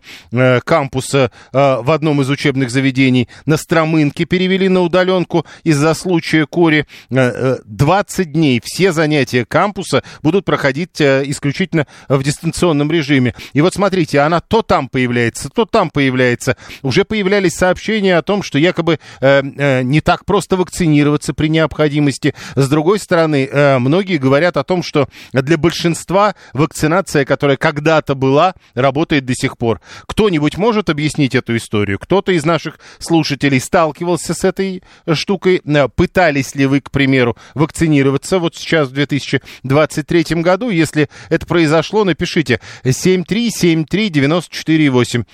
кампус в одном из учебных заведений на Стромынке перевели на удаленку из-за случая кори. 20 дней все занятия кампуса будут проходить исключительно в дистанционном режиме. И вот смотрите, она то там появляется, то там появляется. Уже появлялись сообщения о том, что якобы не так просто вакцинироваться при необходимости. С другой стороны, многие говорят о том, что для большинства вакцинация, которая когда-то была, работает до сих пор. Кто-нибудь может объяснить эту историю? Кто-то из наших слушателей сталкивался с этой штукой? Пытались ли вы, к примеру, вакцинироваться вот сейчас в 2023 году? Если это произошло, напишите 7373948.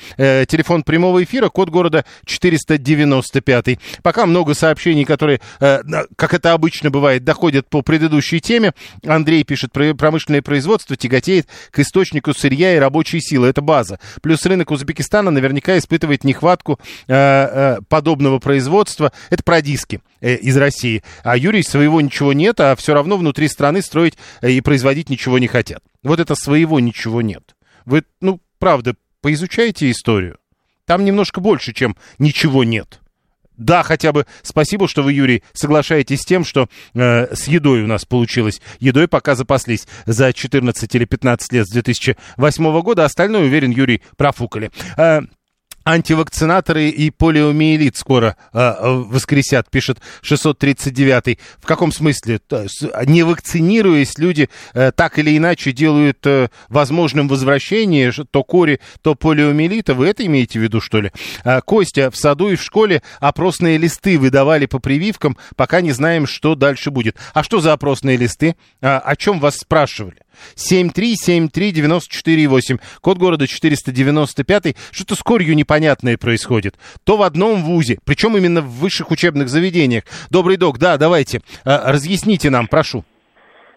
Телефон прямого эфира, код города 495. Пока много сообщений, которые, как это обычно бывает, доходят по предыдущей теме. Андрей пишет, промышленное производство тяготеет к источнику сырья и рабочей силы. Это база. Плюс рынок Узбекистана наверняка испытывает нехватку подобного производства. Это про диски из России. А Юрий, своего ничего нет, а все равно внутри страны строить и производить ничего не хотят. Вот это своего ничего нет. Вы, правда, поизучайте историю. Там немножко больше, чем ничего нет. Да, хотя бы спасибо, что вы, Юрий, соглашаетесь с тем, что с едой у нас получилось. Едой пока запаслись за 14 или 15 лет с 2008 года. Остальное, уверен, Юрий, профукали. Антивакцинаторы и полиомиелит скоро воскресят, пишет 639-й. В каком смысле? Не вакцинируясь, люди так или иначе делают возможным возвращение то кори, то полиомиелита. Вы это имеете в виду, что ли? Костя, в саду и в школе опросные листы выдавали по прививкам, пока не знаем, что дальше будет. А что за опросные листы? О чем вас спрашивали? 7373948, код города 495, что-то с корью непонятное происходит. То в одном вузе, причем именно в высших учебных заведениях. Добрый док, да, давайте, разъясните нам, прошу.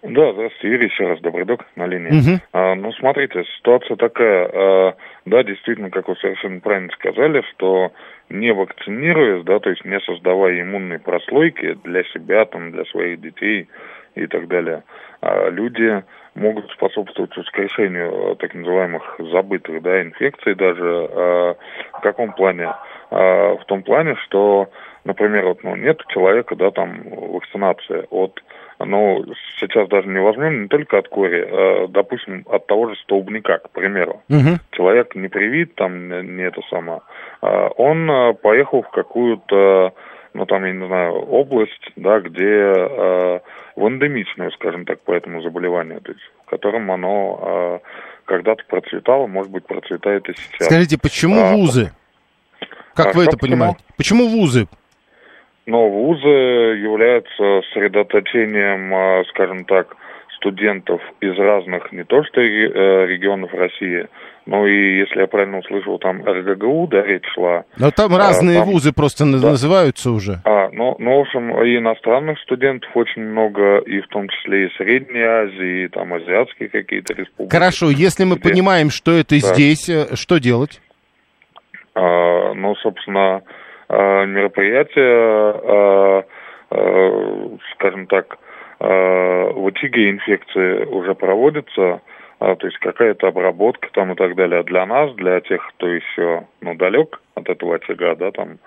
Да, здравствуйте, Юрий, еще раз добрый док на линии. Угу. Смотрите, ситуация такая, да, действительно, как вы совершенно правильно сказали, что не вакцинируясь, да, то есть не создавая иммунные прослойки для себя, там, для своих детей и так далее, люди могут способствовать воскрешению так называемых забытых, да, инфекций даже. В каком плане? В том плане, что, например, вот, нет у человека, да, там, вакцинации от, сейчас даже не возьмем, не только от кори, допустим, от того же столбняка, к примеру. Угу. Человек не привит, там, не это самое. Он поехал в какую-то ну, там, я не знаю, область, да, где в эндемичную, скажем так, по этому заболеванию, то есть, в котором оно когда-то процветало, может быть, процветает и сейчас. Скажите, почему вузы? Как вы это понимаете? Почему вузы? Но вузы являются сосредоточением, скажем так, студентов из разных не то что регионов России, но и, если я правильно услышал, там РГГУ, да, речь шла. Но там разные вузы просто называются уже. В общем, и иностранных студентов очень много, и в том числе и Средней Азии, и там азиатские какие-то республики. Хорошо, если мы понимаем, что это и здесь, что делать? Собственно, мероприятия, скажем так, в очаге инфекции уже проводятся, то есть какая-то обработка там и так далее. А для нас, для тех, кто еще далек от этого очага, да, там,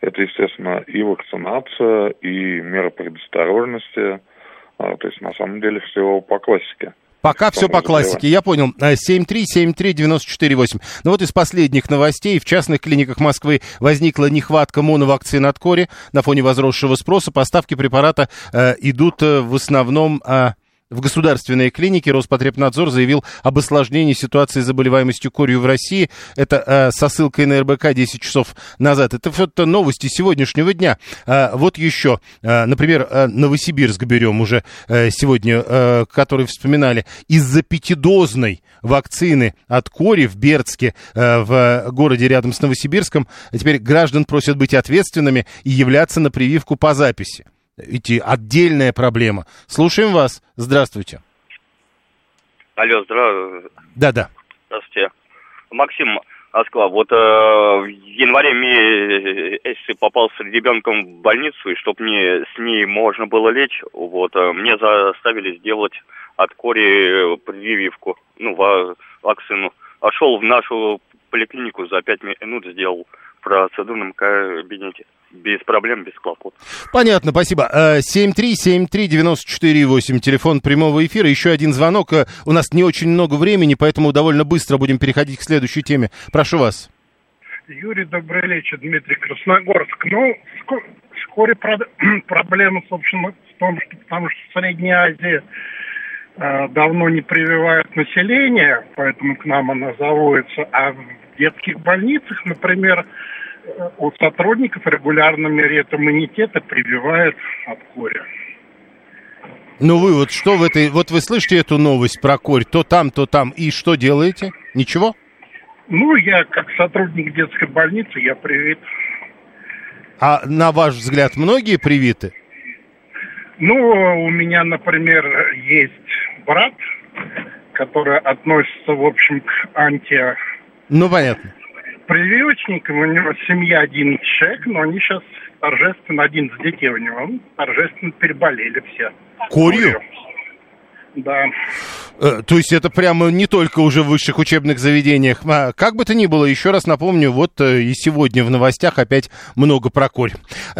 это, естественно, и вакцинация, и меры предосторожности, то есть на самом деле все по классике. Пока все по классике, я понял. 7373948. Ну вот из последних новостей. В частных клиниках Москвы возникла нехватка моновакцин от кори. На фоне возросшего спроса поставки препарата идут в основном... В государственной клинике Роспотребнадзор заявил об осложнении ситуации с заболеваемостью корью в России. Это со ссылкой на РБК 10 часов назад. Это новости сегодняшнего дня. Вот еще, например, Новосибирск берем уже сегодня, который вспоминали. Из-за пятидозной вакцины от кори в Бердске, в городе рядом с Новосибирском, теперь граждан просят быть ответственными и являться на прививку по записи. Идти отдельная проблема. Слушаем вас. Здравствуйте. Алло, здравствуйте. Да-да. Здравствуйте. Максим, Москва. Вот в январе месяце попал с ребенком в больницу, и чтобы мне с ней можно было лечь, вот мне заставили сделать от кори прививку, вакцину. А шел в нашу поликлинику, за 5 минут сделал в процедурном кабинете. Без проблем, без хлопот. Понятно, спасибо. 7373948, телефон прямого эфира. Еще один звонок. У нас не очень много времени, поэтому довольно быстро будем переходить к следующей теме. Прошу вас. Юрий, добрый вечер, Дмитрий, Красногорск. Вскоре проблема, собственно, в том, что потому что Средняя Азия давно не прививает население, поэтому к нам она заводится. А в детских больницах, например, у сотрудников регулярно меряют иммунитет и прививают от кори. Ну вы вот что в этой... Вот вы слышите эту новость про корь? То там. И что делаете? Ничего? Я как сотрудник детской больницы, я привит. А на ваш взгляд, многие привиты? У меня, например, есть брат, который относится, в общем, к анти... понятно. Прививочником, у него семья 11 человек, но они сейчас торжественно, 11 детей у него, торжественно переболели все. Корью? Да. То есть это прямо не только уже в высших учебных заведениях. Как бы то ни было, еще раз напомню, вот и сегодня в новостях опять много про корь.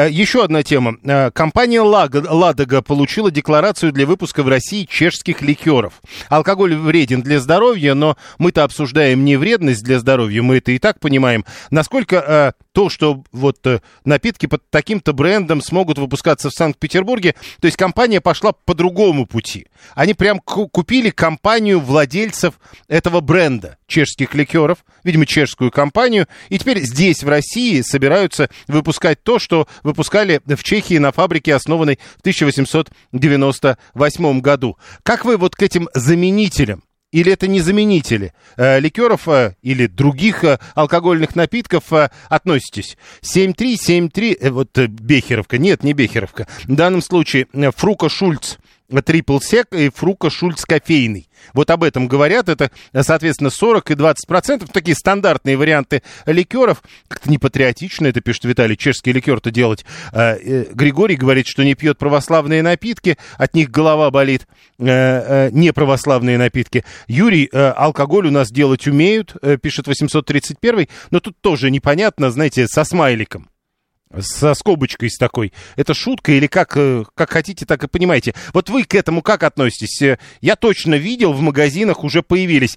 Еще одна тема. Компания «Ладога» получила декларацию для выпуска в России чешских ликеров. Алкоголь вреден для здоровья, но мы-то обсуждаем не вредность для здоровья, мы это и так понимаем. Насколько то, что вот напитки под таким-то брендом смогут выпускаться в Санкт-Петербурге, то есть компания пошла по другому пути. Они прям купили компанию владельцев этого бренда чешских ликеров, видимо, чешскую компанию, и теперь здесь, в России, собираются выпускать то, что выпускали в Чехии на фабрике, основанной в 1898 году. Как вы вот к этим заменителям, или это не заменители ликеров или других алкогольных напитков относитесь? 7373, Бехеровка, нет, не Бехеровка, в данном случае Фруко Шульц Трипл Сек и Фруко Шульц кофейный. Вот об этом говорят. Это, соответственно, 40 и 20%. Такие стандартные варианты ликеров. Как-то непатриотично, это пишет Виталий, чешский ликер-то делать. Григорий говорит, что не пьет православные напитки, от них голова болит. Неправославные напитки. Юрий, алкоголь у нас делать умеют, пишет 831-й. Но тут тоже непонятно, знаете, со смайликом. Со скобочкой с такой. Это шутка или как хотите, так и понимаете. Вот вы к этому как относитесь? Я точно видел, в магазинах уже появились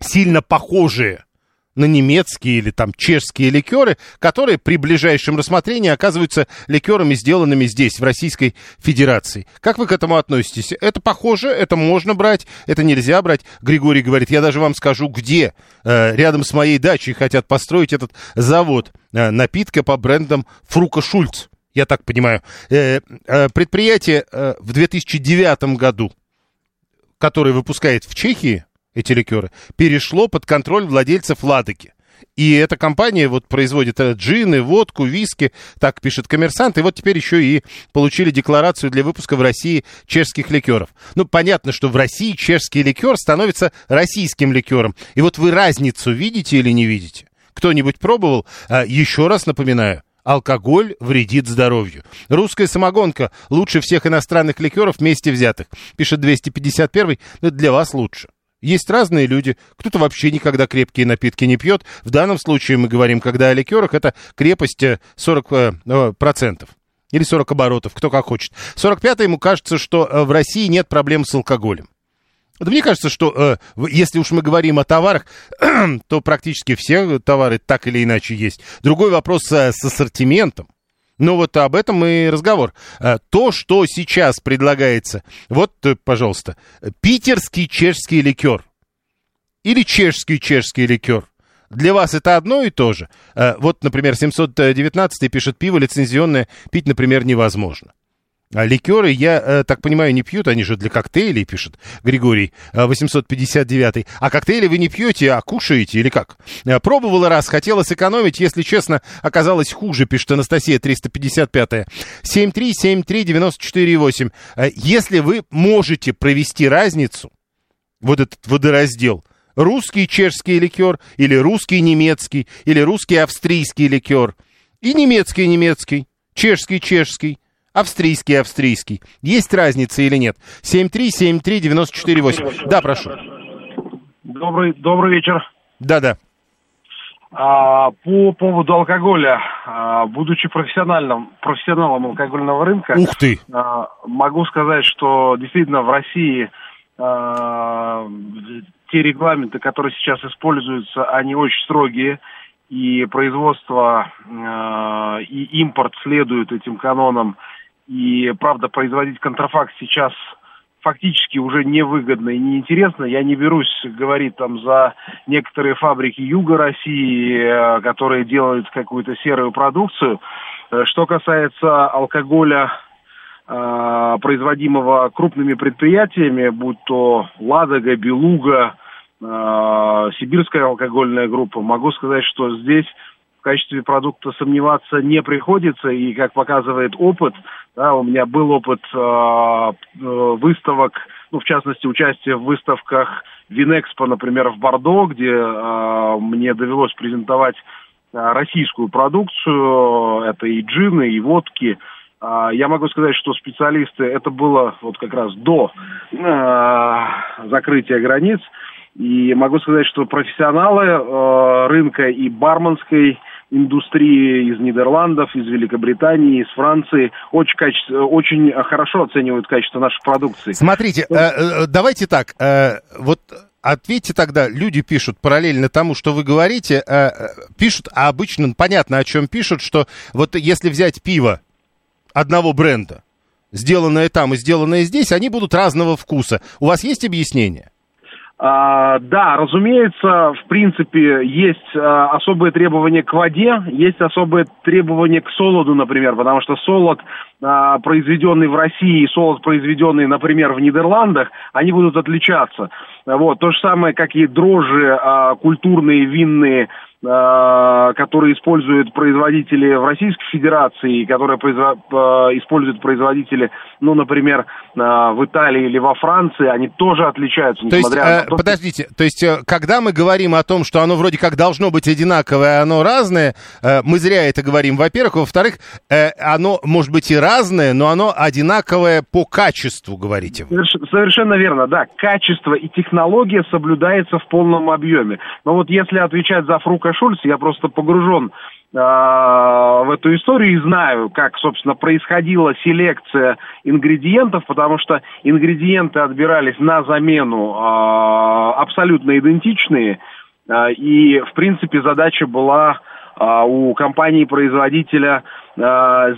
сильно похожие на немецкие или там чешские ликеры, которые при ближайшем рассмотрении оказываются ликерами, сделанными здесь, в Российской Федерации. Как вы к этому относитесь? Это похоже, это можно брать, это нельзя брать. Григорий говорит, я даже вам скажу, где. Рядом с моей дачей хотят построить этот завод напитка по брендам Фруко Шульц. Я так понимаю. Предприятие в 2009 году, которое выпускает в Чехии эти ликеры, перешло под контроль владельцев Ладоги. И эта компания вот производит джины, водку, виски, так пишет Коммерсант. И вот теперь еще и получили декларацию для выпуска в России чешских ликеров. Ну, понятно, что в России чешский ликер становится российским ликером. И вот вы разницу видите или не видите? Кто-нибудь пробовал? Еще раз напоминаю. Алкоголь вредит здоровью. Русская самогонка лучше всех иностранных ликеров вместе взятых. Пишет 251-й. Но это для вас лучше. Есть разные люди. Кто-то вообще никогда крепкие напитки не пьет. В данном случае мы говорим, когда о ликерах, это крепость 40%. Или 40 оборотов, кто как хочет. 45-й ему кажется, что в России нет проблем с алкоголем. Да мне кажется, что если уж мы говорим о товарах, то практически все товары так или иначе есть. Другой вопрос с ассортиментом. Но вот об этом и разговор. То, что сейчас предлагается, вот, пожалуйста, питерский чешский ликер или чешский чешский ликер. Для вас это одно и то же. Вот, например, 719 пишет, пиво лицензионное пить, например, невозможно. Ликеры, я так понимаю, не пьют, они же для коктейлей, пишет Григорий 859. А коктейли вы не пьете, а кушаете или как? Пробовала раз, хотела сэкономить, если честно, оказалось хуже, пишет Анастасия 355. 7373948. Если вы можете провести разницу, вот этот водораздел, русский чешский ликер или русский немецкий, или русский австрийский ликер, и немецкий немецкий, чешский чешский, австрийский. Есть разница или нет? 7373948. Да, прошу. Добрый вечер. Да. По поводу алкоголя. Будучи профессионалом алкогольного рынка, ух ты, могу сказать, что действительно в России те регламенты, которые сейчас используются, они очень строгие. И производство, и импорт следуют этим канонам. И, правда, производить контрафакт сейчас фактически уже невыгодно и неинтересно. Я не берусь говорить там за некоторые фабрики юга России, которые делают какую-то серую продукцию. Что касается алкоголя, производимого крупными предприятиями, будь то «Ладога», «Белуга», сибирская алкогольная группа, могу сказать, что здесь в качестве продукта сомневаться не приходится. И, как показывает опыт, да, у меня был опыт выставок, ну, в частности, участие в выставках Винэкспо, например, в Бордо, где мне довелось презентовать российскую продукцию. Это и джины, и водки. Я могу сказать, что специалисты, это было вот как раз до закрытия границ, и могу сказать, что профессионалы рынка и барменской индустрии из Нидерландов, из Великобритании, из Франции очень хорошо оценивают качество нашей продукции. Смотрите, давайте так, вот ответьте тогда, люди пишут параллельно тому, что вы говорите, пишут, а обычно понятно, о чем пишут, что вот если взять пиво одного бренда, сделанное там и сделанное здесь, они будут разного вкуса. У вас есть объяснение? Да, разумеется, в принципе, есть особые требования к воде, есть особые требования к солоду, например, потому что солод, произведенный в России, и солод, произведенный, например, в Нидерландах, они будут отличаться. Вот, то же самое, как и дрожжи культурные, винные, которые используют производители в Российской Федерации, которые используют производители, ну, например, в Италии или во Франции, они тоже отличаются. То есть, на то, подождите, то есть, когда мы говорим о том, что оно вроде как должно быть одинаковое, оно разное, мы зря это говорим, во-первых. Во-вторых, оно, может быть, и разное, но оно одинаковое по качеству, говорите вы. Совершенно верно, да. Качество и технология соблюдается в полном объеме. Но вот если отвечать за Фруко Шульц, я просто погружен в эту историю и знаю, как, собственно, происходила селекция ингредиентов, потому что ингредиенты отбирались на замену абсолютно идентичные, И, в принципе, задача была у компании-производителя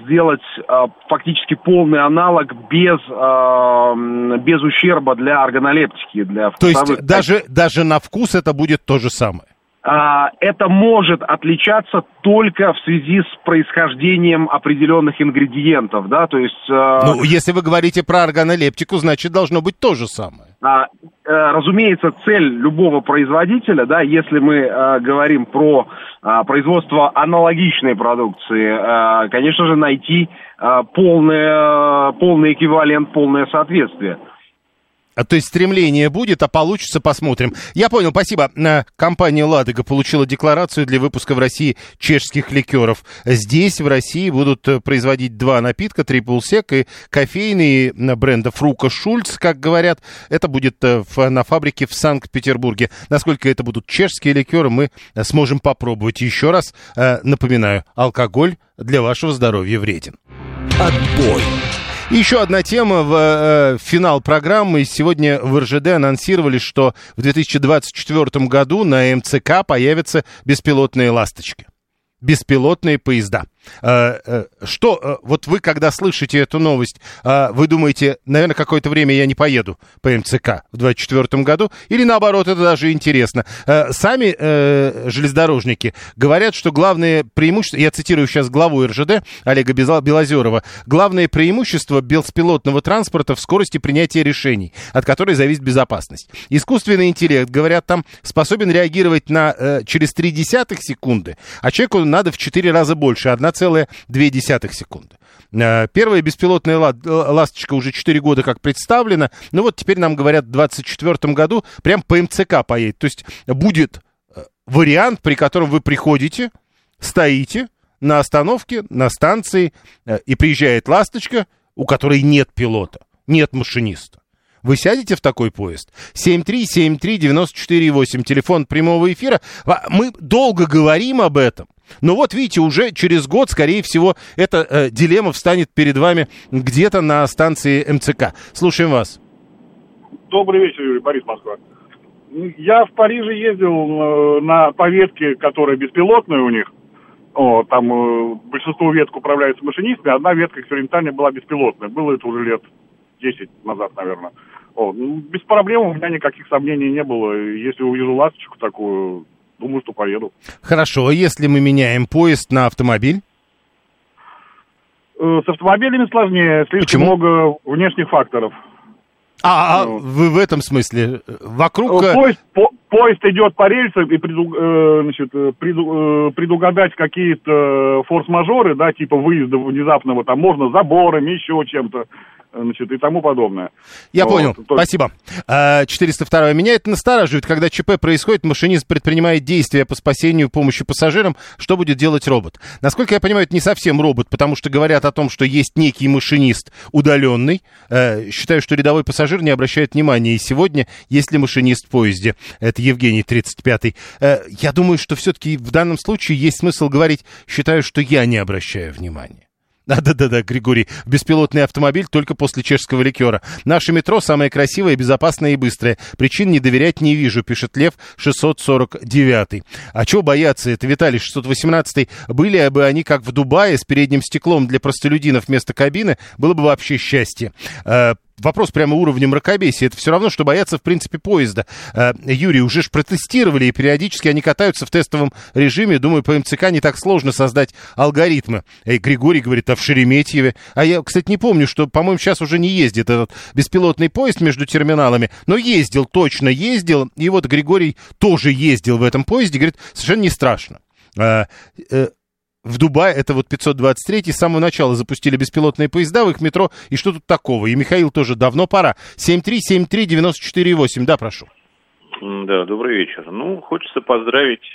сделать фактически полный аналог без ущерба для органолептики. Для вкусовых. То есть даже на вкус это будет то же самое? Это может отличаться только в связи с происхождением определенных ингредиентов, да, то есть... Ну, если вы говорите про органолептику, значит, должно быть то же самое. Разумеется, цель любого производителя, да, если мы говорим про производство аналогичной продукции, конечно же, найти полный эквивалент, полное соответствие. То есть стремление будет, а получится, посмотрим. Я понял, спасибо. Компания «Ладога» получила декларацию для выпуска в России чешских ликеров. Здесь, в России, будут производить два напитка, трипл сек и кофейный бренда «Фруко Шульц», как говорят. Это будет на фабрике в Санкт-Петербурге. Насколько это будут чешские ликеры, мы сможем попробовать. Еще раз напоминаю, алкоголь для вашего здоровья вреден. Отбой. Еще одна тема в финал программы. Сегодня в РЖД анонсировали, что в 2024 году на МЦК появятся беспилотные «Ласточки». Беспилотные поезда. Что, вот вы, когда слышите эту новость, вы думаете, наверное, какое-то время я не поеду по МЦК в 2024 году? Или наоборот, это даже интересно? Сами железнодорожники говорят, что главное преимущество, я цитирую сейчас главу РЖД Олега Белозерова, главное преимущество беспилотного транспорта в скорости принятия решений, от которой зависит безопасность. Искусственный интеллект, говорят там, способен реагировать через 0,3 секунды, а человеку надо в 4 раза больше, 1,2 секунды. Первая беспилотная «Ласточка» уже 4 года как представлена. Ну вот теперь нам говорят, в 2024 году прям по МЦК поедет. То есть будет вариант, при котором вы приходите, стоите на остановке, на станции, и приезжает «Ласточка», у которой нет пилота, нет машиниста. Вы сядете в такой поезд? 7373948, телефон прямого эфира. Мы долго говорим об этом. Но вот, видите, уже через год, скорее всего, эта дилемма встанет перед вами где-то на станции МЦК. Слушаем вас. Добрый вечер, Юрий, Борис, Москва. Я в Париже ездил по ветке, которая беспилотная у них. Там большинство веток управляются машинистами, одна ветка экспериментальная была беспилотная. Было это уже лет 10 назад, наверное. Без проблем, у меня никаких сомнений не было. Если увижу «Ласточку» такую... Думаю, что поеду. Хорошо, а если мы меняем поезд на автомобиль? С автомобилями сложнее, слишком много внешних факторов. Вы в этом смысле? Вокруг... Поезд идет по рельсам, и предугадать какие-то форс-мажоры, да, типа выезда внезапного, там можно заборами, еще чем-то. И тому подобное. Я понял. Спасибо. 402-й. Меня это настораживает, когда ЧП происходит, машинист предпринимает действия по спасению, помощи пассажирам. Что будет делать робот? Насколько я понимаю, это не совсем робот, потому что говорят о том, что есть некий машинист удаленный. Считаю, что рядовой пассажир не обращает внимания. И сегодня есть ли машинист в поезде? Это Евгений, 35-й. Я думаю, что все-таки в данном случае есть смысл говорить, считаю, что я не обращаю внимания. Да, Григорий. Беспилотный автомобиль только после чешского ликера. Наше метро самое красивое, безопасное и быстрое. Причин не доверять не вижу, пишет Лев 649. А чего бояться? Это Виталий 618. Были бы они как в Дубае с передним стеклом для простолюдинов вместо кабины, было бы вообще счастье. Вопрос прямо уровня мракобесия. Это все равно, что бояться, в принципе, поезда. Юрий, уже ж протестировали, и периодически они катаются в тестовом режиме. Думаю, по МЦК не так сложно создать алгоритмы. Григорий говорит, в Шереметьеве. А я, кстати, не помню, что, по-моему, сейчас уже не ездит этот беспилотный поезд между терминалами. Но ездил, точно ездил. И вот Григорий тоже ездил в этом поезде. Говорит, совершенно не страшно. В Дубае, это вот 523-й, с самого начала запустили беспилотные поезда в их метро. И что тут такого? И Михаил тоже давно пора. 7373948. Да, прошу. Да, добрый вечер. Хочется поздравить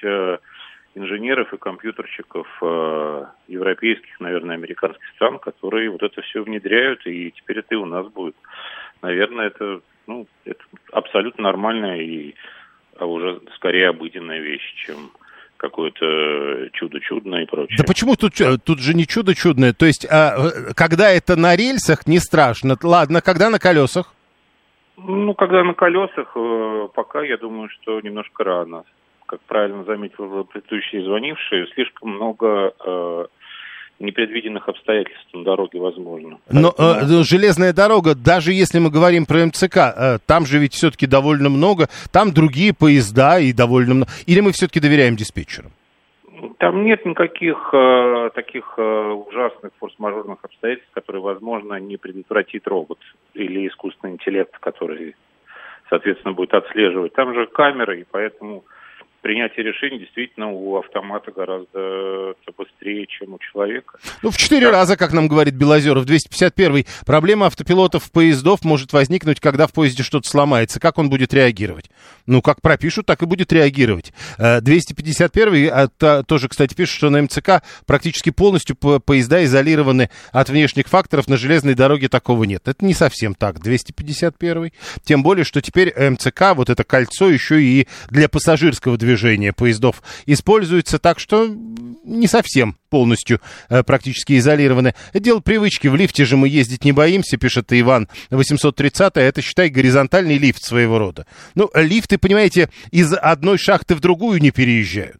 инженеров и компьютерщиков европейских, наверное, американских стран, которые вот это все внедряют, и теперь это и у нас будет. Наверное, это абсолютно нормальная и уже скорее обыденная вещь, чем... какое-то чудо чудное и прочее. Да почему тут же не чудо чудное? То есть, когда это на рельсах, не страшно. Ладно, когда на колесах? Когда на колесах, пока я думаю, что немножко рано. как правильно заметил предыдущий звонивший, слишком много непредвиденных обстоятельств на дороге возможно. Но железная дорога, даже если мы говорим про МЦК, там же ведь все-таки довольно много, там другие поезда и довольно много. Или мы все-таки доверяем диспетчерам? Там нет никаких таких ужасных форс-мажорных обстоятельств, которые, возможно, не предотвратит робот или искусственный интеллект, который, соответственно, будет отслеживать. Там же камеры, и поэтому принятие решений действительно у автомата гораздо быстрее, чем у человека. Ну, в 4 раза, как нам говорит Белозеров, 251-й. Проблема автопилотов поездов может возникнуть, когда в поезде что-то сломается. Как он будет реагировать? Ну, как пропишут, так и будет реагировать. 251-й тоже, кстати, пишет, что на МЦК практически полностью поезда изолированы от внешних факторов. На железной дороге такого нет. Это не совсем так, 251-й. Тем более, что теперь МЦК, вот это кольцо, еще и для пассажирского движения. Движение поездов используется, так что не совсем полностью практически изолированы. Дело привычки, в лифте же мы ездить не боимся, пишет Иван 830, это, считай, горизонтальный лифт своего рода. Ну, лифты, понимаете, из одной шахты в другую не переезжают.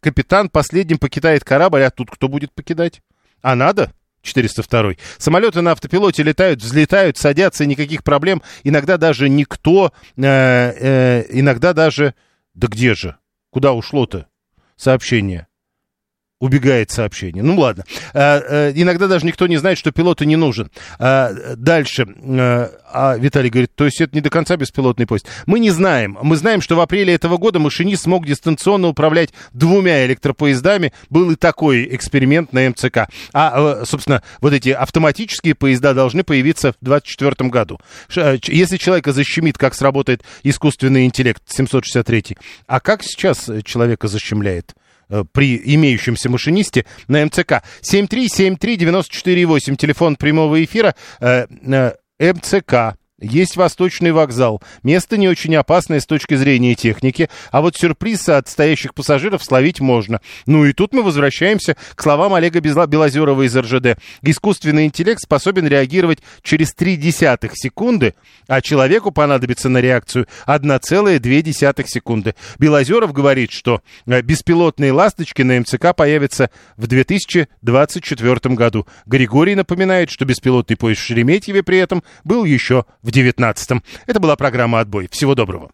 Капитан последним покидает корабль, а тут кто будет покидать? А надо? 402-й. Самолеты на автопилоте летают, взлетают, садятся, никаких проблем. Иногда даже никто, иногда даже... Да где же? Куда ушло-то сообщение? Убегает сообщение. Ну ладно. Иногда даже никто не знает, что пилот и не нужен. Дальше. Виталий говорит, то есть это не до конца беспилотный поезд. Мы не знаем. Мы знаем, что в апреле этого года машинист смог дистанционно управлять 2 электропоездами. Был и такой эксперимент на МЦК. А, собственно, вот эти автоматические поезда должны появиться в 2024 году. Если человека защемит, как сработает искусственный интеллект 763. А как сейчас человека защемляет? При имеющемся машинисте на МЦК. 7373948, телефон прямого эфира, МЦК. Есть Восточный вокзал. Место не очень опасное с точки зрения техники, а вот сюрприз от стоящих пассажиров словить можно. Ну и тут мы возвращаемся к словам Олега Белозерова из РЖД. Искусственный интеллект способен реагировать через 0,3 секунды, а человеку понадобится на реакцию 1,2 секунды. Белозеров говорит, что беспилотные ласточки на МЦК появятся в 2024 году. Григорий напоминает, что беспилотный поезд в Шереметьеве при этом был еще в 19-м. Это была программа «Отбой». Всего доброго.